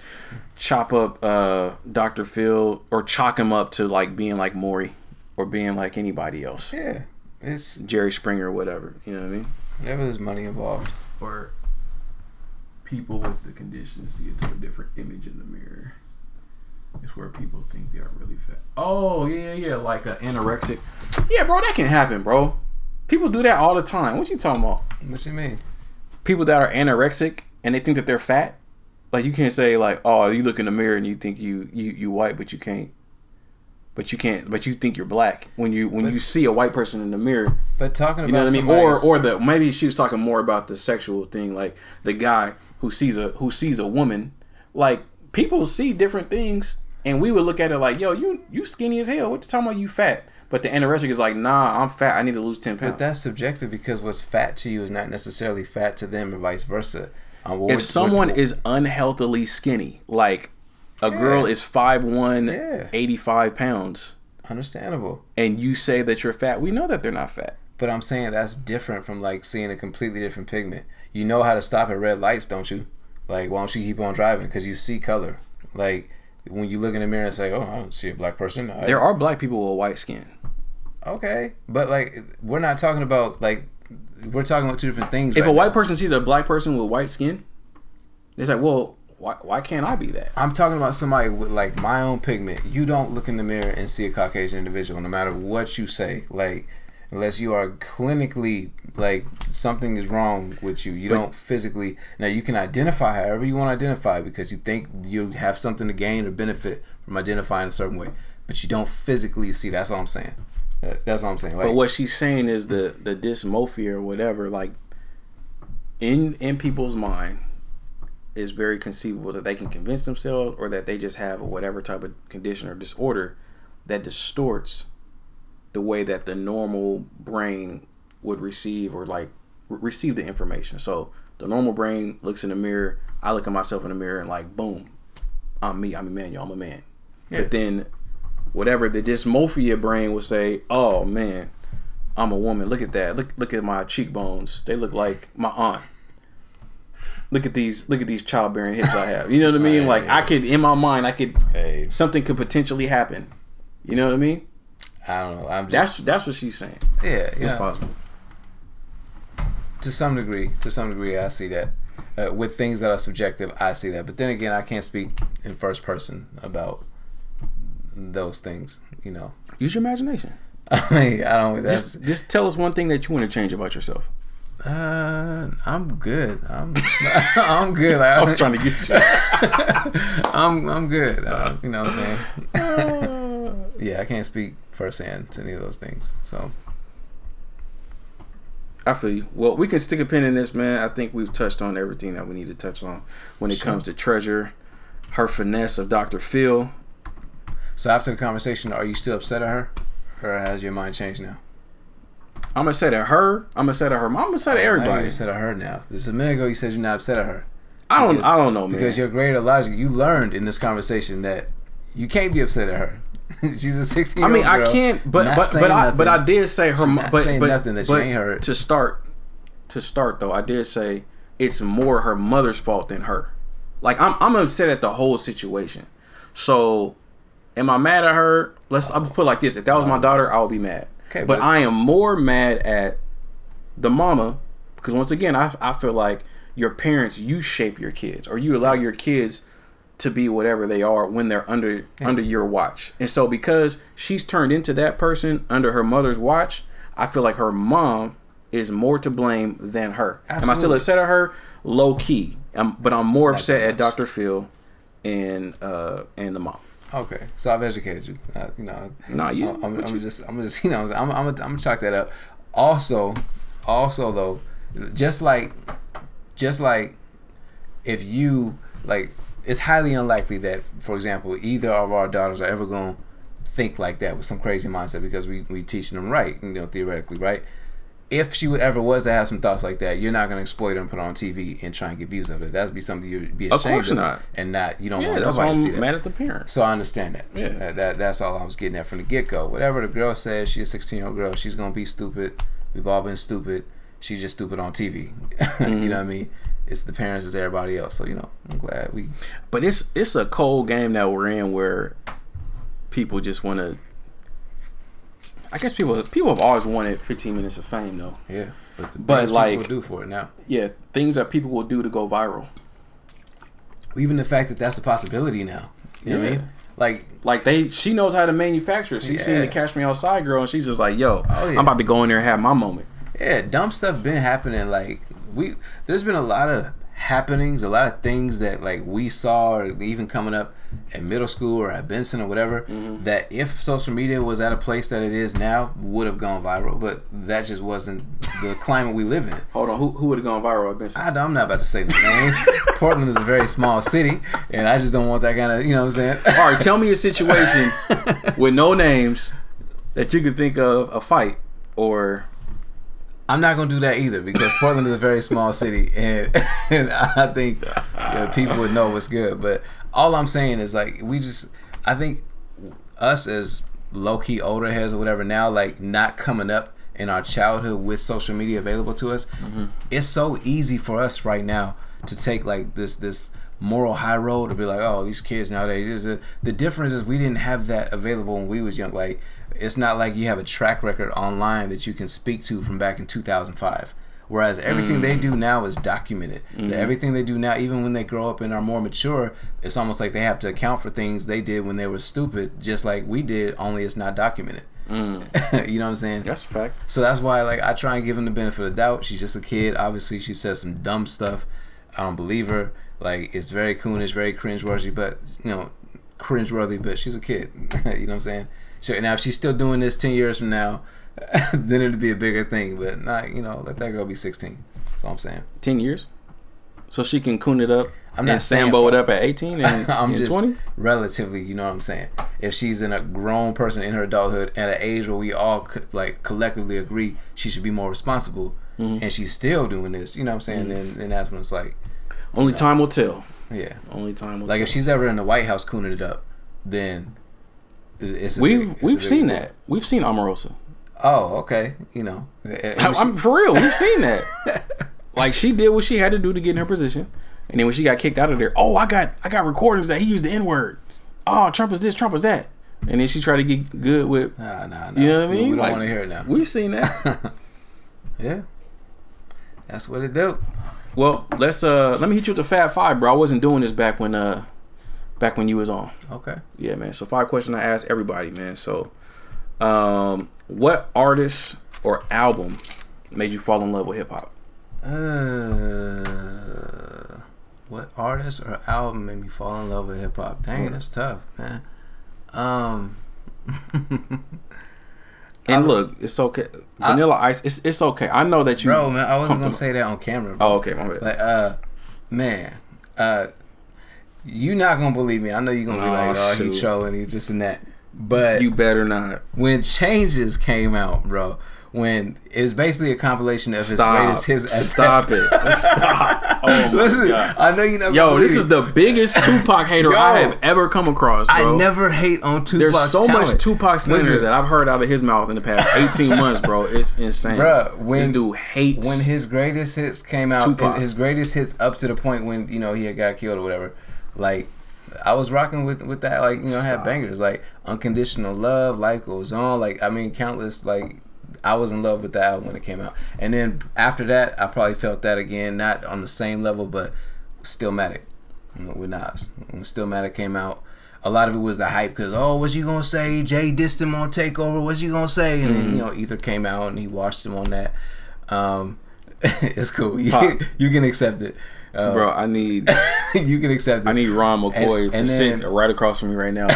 chop up Dr. Phil, or chalk him up to like being like Maury or being like anybody else. Yeah, it's Jerry Springer or whatever. You know what I mean? Whenever there's money involved, or people with the condition see it to a different image in the mirror, it's where people think they are really fat. Oh yeah, like an anorexic. Yeah, bro, that can happen, bro. People do that all the time. What you talking about? What you mean? People that are anorexic and they think that they're fat. Like, you can't say like, oh, you look in the mirror and you think you white, but you can't. But you think you're black when you see a white person in the mirror. But talking about, you know what I mean? Or the maybe she was talking more about the sexual thing, like the guy who sees a woman. Like, people see different things, and we would look at it like, yo, you skinny as hell. What you talking about? You fat. But the anorexic is like, nah, I'm fat. I need to lose 10 pounds. But that's subjective, because what's fat to you is not necessarily fat to them, and vice versa. If someone is unhealthily skinny, like a girl is 5'1", 85 pounds. Understandable. And you say that you're fat, we know that they're not fat. But I'm saying that's different from like seeing a completely different pigment. You know how to stop at red lights, don't you? Like, why don't you keep on driving? Because you see color. Like, when you look in the mirror and say, oh, I don't see a black person. There are black people with white skin. Okay, but like, we're not talking about, like, we're talking about two different things. If a white person sees a black person with white skin, it's like, well, why can't I be that? I'm talking about somebody with like my own pigment. You don't look in the mirror and see a Caucasian individual, no matter what you say. Like, unless you are clinically, like, something is wrong with you. You don't physically. Now, you can identify however you want to identify, because you think you have something to gain or benefit from identifying a certain way. But you don't physically see. That's all I'm saying. That's what I'm saying. Like, but what she's saying is the dysmorphia or whatever, like, in people's mind, is very conceivable that they can convince themselves, or that they just have whatever type of condition or disorder that distorts the way that the normal brain would receive or like receive the information. So the normal brain looks in the mirror. I look at myself in the mirror and like, boom, I'm me. I'm Emmanuel. I'm a man. Yeah. But then, whatever the dysmorphia brain will say, oh man, I'm a woman. Look at that. Look at my cheekbones. They look like my aunt. Look at these childbearing hips I have. You know what I mean? Like, I could, in my mind, something could potentially happen. You know what I mean? I don't know. That's what she's saying. Yeah, it's possible. To some degree, I see that. With things that are subjective, I see that. But then again, I can't speak in first person about those things. You know, use your imagination. I mean, I don't. Just tell us one thing that you want to change about yourself. I'm good. I'm good. I was trying to get you. I'm good. You know what I'm saying? Yeah, I can't speak firsthand to any of those things. So I feel you. Well, we can stick a pin in this, man. I think we've touched on everything that we need to touch on when it comes to Treasure, her finesse of Dr. Phil. So after the conversation, are you still upset at her? Or has your mind changed now? I'm upset at her. I'm upset at her mom. I'm upset at everybody. I'm upset at her now. Just a minute ago, you said you're not upset at her. I don't know, man. Because your greater logic, you learned in this conversation that you can't be upset at her. She's a 16-year-old. I mean, girl. I can't, but I did say her. She's not saying nothing that she ain't heard. To start though, I did say it's more her mother's fault than her. Like, I'm upset at the whole situation. So, am I mad at her? I'll put it like this: if that was my daughter, I would be mad. Okay, but I am more mad at the mama, because once again, I feel like your parents, you shape your kids, or you allow your kids to be whatever they are when they're under your watch. And so because she's turned into that person under her mother's watch, I feel like her mom is more to blame than her. Absolutely. Am I still upset at her? Low key. But I'm more upset at Dr. Phil and the mom. Okay, so I've educated you. I'm gonna chalk that up. Also though, just like if you like. It's highly unlikely that, for example, either of our daughters are ever going to think like that with some crazy mindset, because we teaching them right, you know, theoretically, right? If she ever was to have some thoughts like that, you're not going to exploit her and put her on TV and try and get views of it. That would be something you'd be ashamed of. Of course not. And not, you don't want nobody to see that. I'm mad at the parents. So I understand that. Yeah. That's all I was getting at from the get-go. Whatever the girl says, she's a 16-year-old girl. She's going to be stupid. We've all been stupid. She's just stupid on TV. Mm-hmm. You know what I mean? It's the parents, it's everybody else. So, you know, I'm glad we... But it's a cold game that we're in where people just want to... I guess people have always wanted 15 minutes of fame, though. Yeah. But like... people will do for it now. Yeah, things that people will do to go viral. Even the fact that that's a possibility now. You know what I mean? Like she knows how to manufacture. She's seen the Catch Me Outside girl, and she's just like, yo, I'm about to go in there and have my moment. Yeah, dumb stuff been happening, like... There's been a lot of happenings, a lot of things that like we saw, or even coming up at middle school or at Benson or whatever, mm-hmm. that if social media was at a place that it is now, would have gone viral. But that just wasn't the climate we live in. Hold on, who would have gone viral at Benson? I'm not about to say no names. Portland is a very small city, and I just don't want that kind of, you know what I'm saying? All right, tell me a situation with no names that you could think of, a fight or... I'm not going to do that either, because Portland is a very small city, and I think, you know, people would know what's good. But all I'm saying is, like, I think us as low-key older heads or whatever now, like, not coming up in our childhood with social media available to us, mm-hmm. it's so easy for us right now to take, like, this moral high road to be like, oh, these kids nowadays. The difference is we didn't have that available when we was young. Like, it's not like you have a track record online that you can speak to from back in 2005. Whereas everything they do now is documented. Mm. Everything they do now, even when they grow up and are more mature, it's almost like they have to account for things they did when they were stupid, just like we did, only it's not documented. Mm. You know what I'm saying? That's a fact. So that's why, like, I try and give them the benefit of the doubt. She's just a kid. Obviously, she says some dumb stuff. I don't believe her. Like, it's very coonish, very cringeworthy, but, you know, she's a kid. You know what I'm saying? So now, if she's still doing this 10 years from now, then it'd be a bigger thing. But not, you know, let that girl be 16. That's all I'm saying. 10 years? So she can coon it up and sambo it up at 18 and, I'm and just 20? Relatively, you know what I'm saying? If she's in a grown person in her adulthood at an age where we all like collectively agree she should be more responsible, mm-hmm. and she's still doing this, you know what I'm saying? Mm-hmm. Then that's when it's like... Only time will tell. Yeah. Only time will tell. Like, if she's ever in the White House cooning it up, then... We've seen that. We've seen Omarosa. Oh, okay. You know, I'm for real. We've seen that. Like, she did what she had to do to get in her position, and then when she got kicked out of there, oh, I got recordings that he used the N-word. Oh, Trump is this, Trump is that, and then she tried to get good with. Nah. You know what I mean? We don't want to hear it now. We've seen that. Yeah, that's what it do. Well, let me hit you with the Fab Five, bro. I wasn't doing this back when you was on. Okay. Yeah, man. So 5 questions I asked everybody, man. So, what artist or album made you fall in love with hip hop? What artist or album made me fall in love with hip hop? Dang, that's tough, man. And look, it's okay. Vanilla Ice, it's okay. I know that you. Bro, man, I wasn't gonna say that on camera. Bro. Oh, okay, my bad. Like, you not gonna believe me. I know you're gonna be like, oh, shoot. He trolling, he just and that. But you better not. When Changes came out, bro. When it was basically a compilation of his greatest hits. Stop it. Stop. Oh, listen, God. I know you never. Yo, this is the biggest Tupac hater I have ever come across, bro. I never hate on Tupac. There's so much Tupac slander that I've heard out of his mouth in the past 18 months, bro. It's insane. Bro, this dude hates. When his greatest hits came out, his greatest hits up to the point when, you know, he had got killed or whatever, like, I was rocking with that, like, you know, had bangers, like Unconditional Love, Life Goes On, like, I mean, countless, like, I was in love with that album when it came out. And then after that, I probably felt that again, not on the same level, but Stillmatic with Nas. When Stillmatic came out, a lot of it was the hype, because, oh, what's he going to say? Jay dissed him on Takeover, what's he going to say? And then, you know, Ether came out and he watched him on that. It's cool. You can accept it. Bro, I need you can accept it. I need Ron McCoy to sit right across from me right now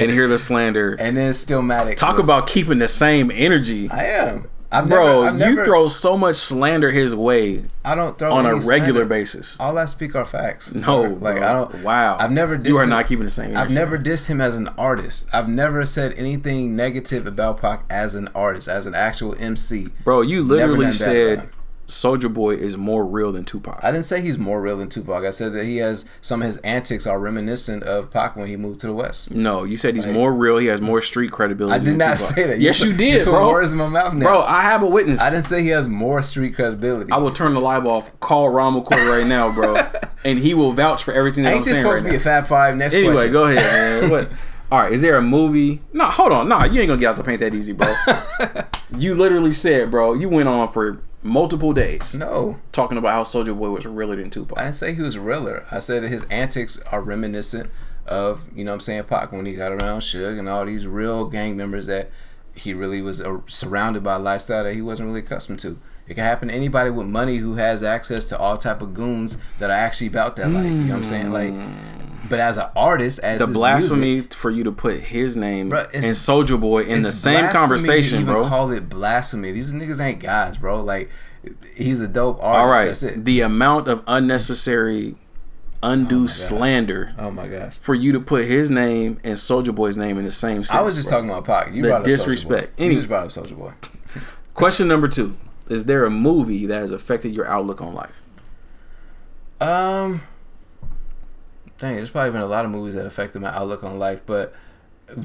and hear the slander. And then Stillmatic. Talk about keeping the same energy. I am. I've never throw so much slander his way. I don't throw on a regular basis. All I speak are facts. No, like, I don't. Wow. I've never dissed. You are not keeping the same energy. I've never dissed him as an artist. I've never said anything negative about Pac as an artist, as an actual MC. Bro, you literally said Soulja Boy is more real than Tupac. I didn't say he's more real than Tupac. I said that he has some of his antics are reminiscent of Pac when he moved to the West. No, you said he's more real. He has more street credibility. I did than not Tupac. Say that. Yes, you did, bro. Put words in my mouth now. Bro, I have a witness. I didn't say he has more street credibility. I will turn the live off. Call Ron McCoy right now, bro, and he will vouch for everything that I'm saying. Ain't this supposed to be a Fab Five? Next question. Anyway, go ahead, man. What? All right, is there a movie? No, hold on. Nah, you ain't gonna get out the paint that easy, bro. You literally said, bro. You went on for multiple days. No. Talking about how Soulja Boy was realer than Tupac. I didn't say he was realer. I said that his antics are reminiscent of, you know what I'm saying, Pac when he got around Suge and all these real gang members that he really was surrounded by a lifestyle that he wasn't really accustomed to. It can happen to anybody with money who has access to all type of goons that are actually about that life. You know what I'm saying? Like, but as an artist, as the blasphemy music, for you to put his name, bro, and Soulja Boy in the same conversation, bro. Call it blasphemy. These niggas ain't guys, bro. Like, he's a dope artist. All right, that's it. The amount of unnecessary, undue slander. Oh my gosh! For you to put his name and Soulja Boy's name in the same sentence. I was just talking about Pac. You brought up disrespect. You just brought up Soulja Boy. Question number 2. Is there a movie that has affected your outlook on life? Dang, there's probably been a lot of movies that affected my outlook on life, but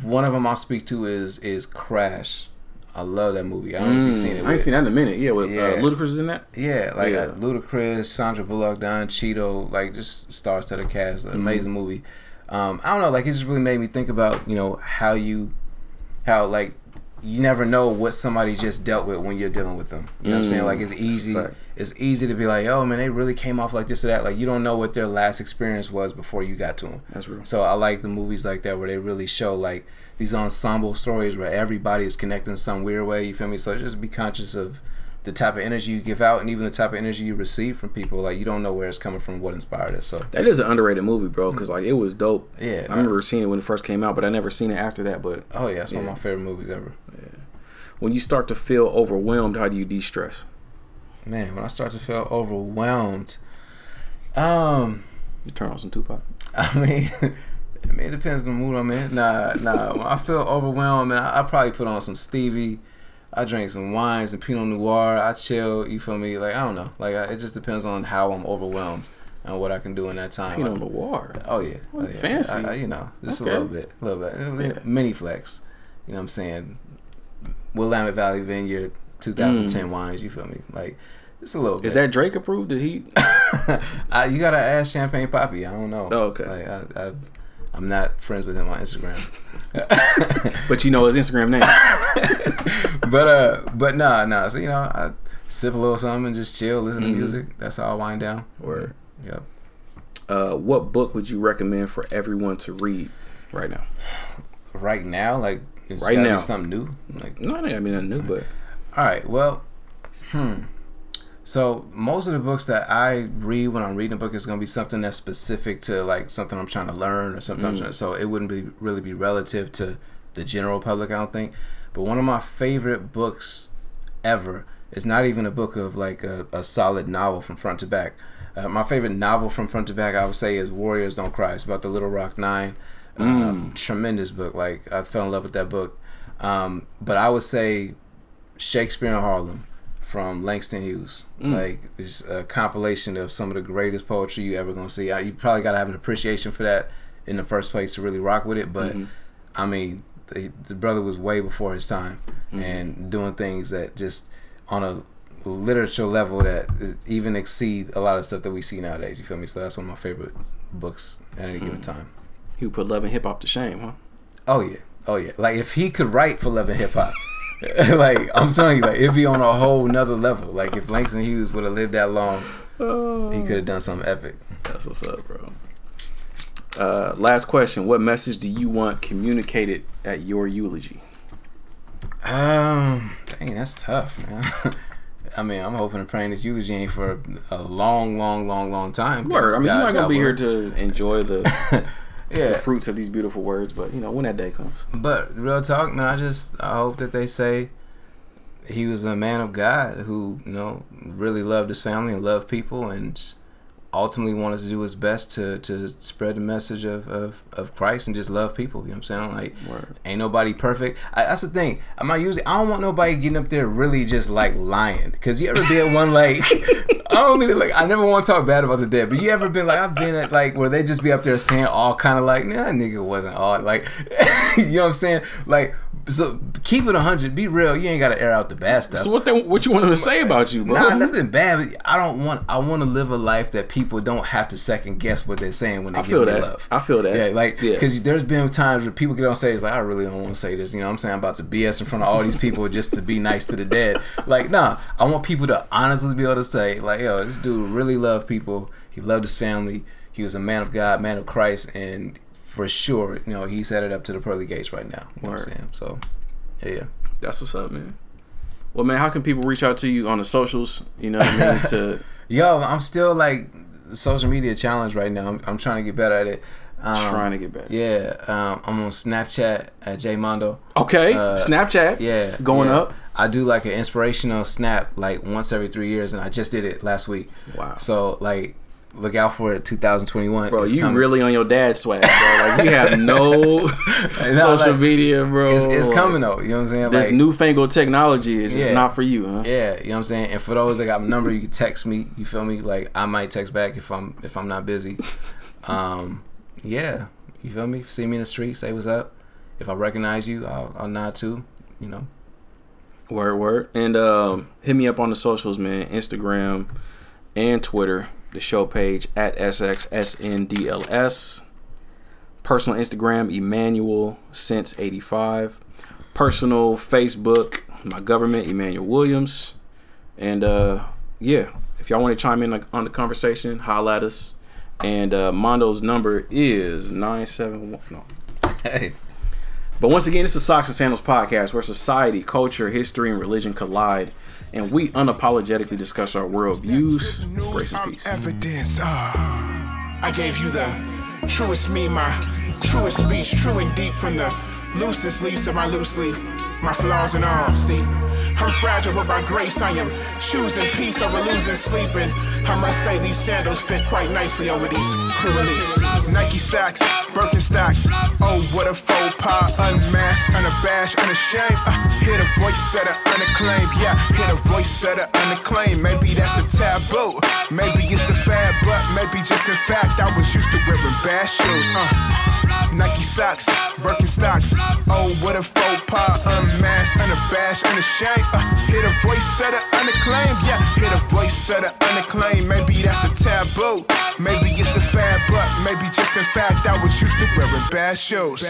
one of them I'll speak to is Crash. I love that movie. I don't know if you've seen it. I ain't seen that in a minute. Yeah, with Ludacris is in that? Yeah, like Ludacris, Sandra Bullock, Don Cheadle, like just stars to the cast. Amazing movie. I don't know, like it just really made me think about, you know, how you never know what somebody just dealt with when you're dealing with them. You know what I'm saying? Like, it's easy to be like, oh, man, they really came off like this or that. Like, you don't know what their last experience was before you got to them. That's real. So I like the movies like that where they really show, like, these ensemble stories where everybody is connecting some weird way. You feel me? So just be conscious of the type of energy you give out and even the type of energy you receive from people. Like, you don't know where it's coming from, what inspired it. So that is an underrated movie, bro, because, like, it was dope. Yeah. I remember seeing it when it first came out, but I never seen it after that. But oh, yeah, it's one of my favorite movies ever. Yeah. When you start to feel overwhelmed, how do you de-stress? Man, when I start to feel overwhelmed, you turn on some Tupac. I mean, it depends on the mood I'm in. Nah. When I feel overwhelmed, man, I probably put on some Stevie. I drink some wines and Pinot Noir. I chill. You feel me? Like, I don't know. Like, it just depends on how I'm overwhelmed and what I can do in that time. Pinot Noir. Oh yeah. Oh, yeah. Fancy. I, you know, just okay. A little bit. A little bit. Yeah. Mini flex. You know what I'm saying? Willamette Valley Vineyard 2010 wines. You feel me? Like, it's a little bit. Is that Drake approved? Did he? You gotta ask Champagne Poppy. I don't know. Oh, okay. Like, I'm not friends with him on Instagram. But you know his Instagram name. But nah. So, you know, I sip a little something and just chill, listen to music. That's how I wind down. Word. Yep. What book would you recommend for everyone to read right now? Right now? Like, it's right now. Be something new? Like, no, I mean, nothing new, but... All right, well, So, most of the books that I read when I'm reading a book is going to be something that's specific to, like, something I'm trying to learn or something I'm trying to... So, it wouldn't really be relative to the general public, I don't think. But one of my favorite books ever is not even a book of, like, a solid novel from front to back. My favorite novel from front to back, I would say, is Warriors Don't Cry. It's about the Little Rock Nine. Tremendous book. Like, I fell in love with that book. But I would say Shakespeare in Harlem from Langston Hughes. Like, it's a compilation of some of the greatest poetry you ever gonna see. You probably gotta have an appreciation for that in the first place to really rock with it. But I mean, the brother was way before his time and doing things that just on a literature level that even exceed a lot of stuff that we see nowadays. You feel me? So that's one of my favorite books at any given time. He would put Love and Hip Hop to shame, huh? Oh yeah. Like, if he could write for Love and Hip Hop, like, I'm telling you, like, it'd be on a whole nother level. Like, if Langston Hughes would have lived that long, he could have done something epic. That's what's up, bro. Last question: what message do you want communicated at your eulogy? Dang, that's tough, man. I mean, I'm hoping and praying this eulogy ain't for a long time. Word. I mean, you're not gonna be here to enjoy the the fruits of these beautiful words, but you know, when that day comes. But real talk, man, I hope that they say he was a man of God who, you know, really loved his family and loved people and ultimately wanted to do his best to spread the message of Christ and just love people. You know what I'm saying? Like, word. Ain't nobody perfect. That's the thing. I don't want nobody getting up there really just like lying. Because you ever been one like, I never want to talk bad about the dead, but you ever been like, I've been at like where they just be up there saying all kind of like, nah, that nigga wasn't all like, you know what I'm saying? Like, so keep it 100, be real. You ain't got to air out the bad stuff. So what you wanted to say about you, bro? Nah, nothing bad. I want to live a life that people don't have to second guess what they're saying when they give me love. I feel that. Yeah, like, because there's been times where people get on stage like, I really don't want to say this. You know what I'm saying? I'm about to BS in front of all these people just to be nice to the dead. Like, nah, I want people to honestly be able to say, like, yo, this dude really loved people. He loved his family. He was a man of God, man of Christ, and for sure, you know, he's headed up to the pearly gates right now. You know what I'm saying? So, yeah. That's what's up, man. Well, man, how can people reach out to you on the socials? You know what I mean? Yo, I'm still like social media challenge right now. I'm trying to get better at it. Yeah. I'm on Snapchat at JMondo. Okay. Snapchat. Yeah. Going up. I do like an inspirational snap like once every 3 years, and I just did it last week. Wow. So like, look out for it, 2021. Bro, it's coming. Really on your dad's swag, bro. Like, you have no social media, bro. It's coming though. You know what I'm saying? This newfangled technology is just not for you, huh? Yeah, you know what I'm saying? And for those that got my number, you can text me. You feel me? Like, I might text back if I'm not busy. Yeah, you feel me? See me in the street, say what's up. If I recognize you, I'll nod too, you know. Word. And hit me up on the socials, man. Instagram and Twitter. The show page at SXSNDLS. Personal Instagram, Emmanuel Sense 85. Personal Facebook, my government, Emmanuel Williams. And if y'all want to chime in on the conversation, holla at us. And Mondo's number is 971. No. Hey. But once again, it's the Socks and Sandals podcast, where society, culture, history, and religion collide, and we unapologetically discuss our worldviews. Grace and peace. Evidence. I gave you the truest me, my truest speech, true and deep from the loosest leaves of my loose leaf, my flaws and all, see? I'm fragile, but by grace I am choosing peace over losing sleep, and I must say these sandals fit quite nicely over these crew release. Nike socks. Birkenstocks. Oh, what a faux pas. Unmasked, unabashed, unashamed. Hear the voice of the unacclaimed. Yeah, hear the voice of the unacclaimed. Maybe that's a taboo. Maybe it's a fad, but maybe just in fact I was used to wearing bad shoes. Nike socks, Birkenstocks. Oh, what a faux pas. Unmasked, unabashed, unashamed. Hear the voice of the unacclaimed. Yeah, hear the voice of the unacclaimed. Maybe that's a taboo. Maybe it's a fad, but maybe just in fact I was used to wearing bad shoes.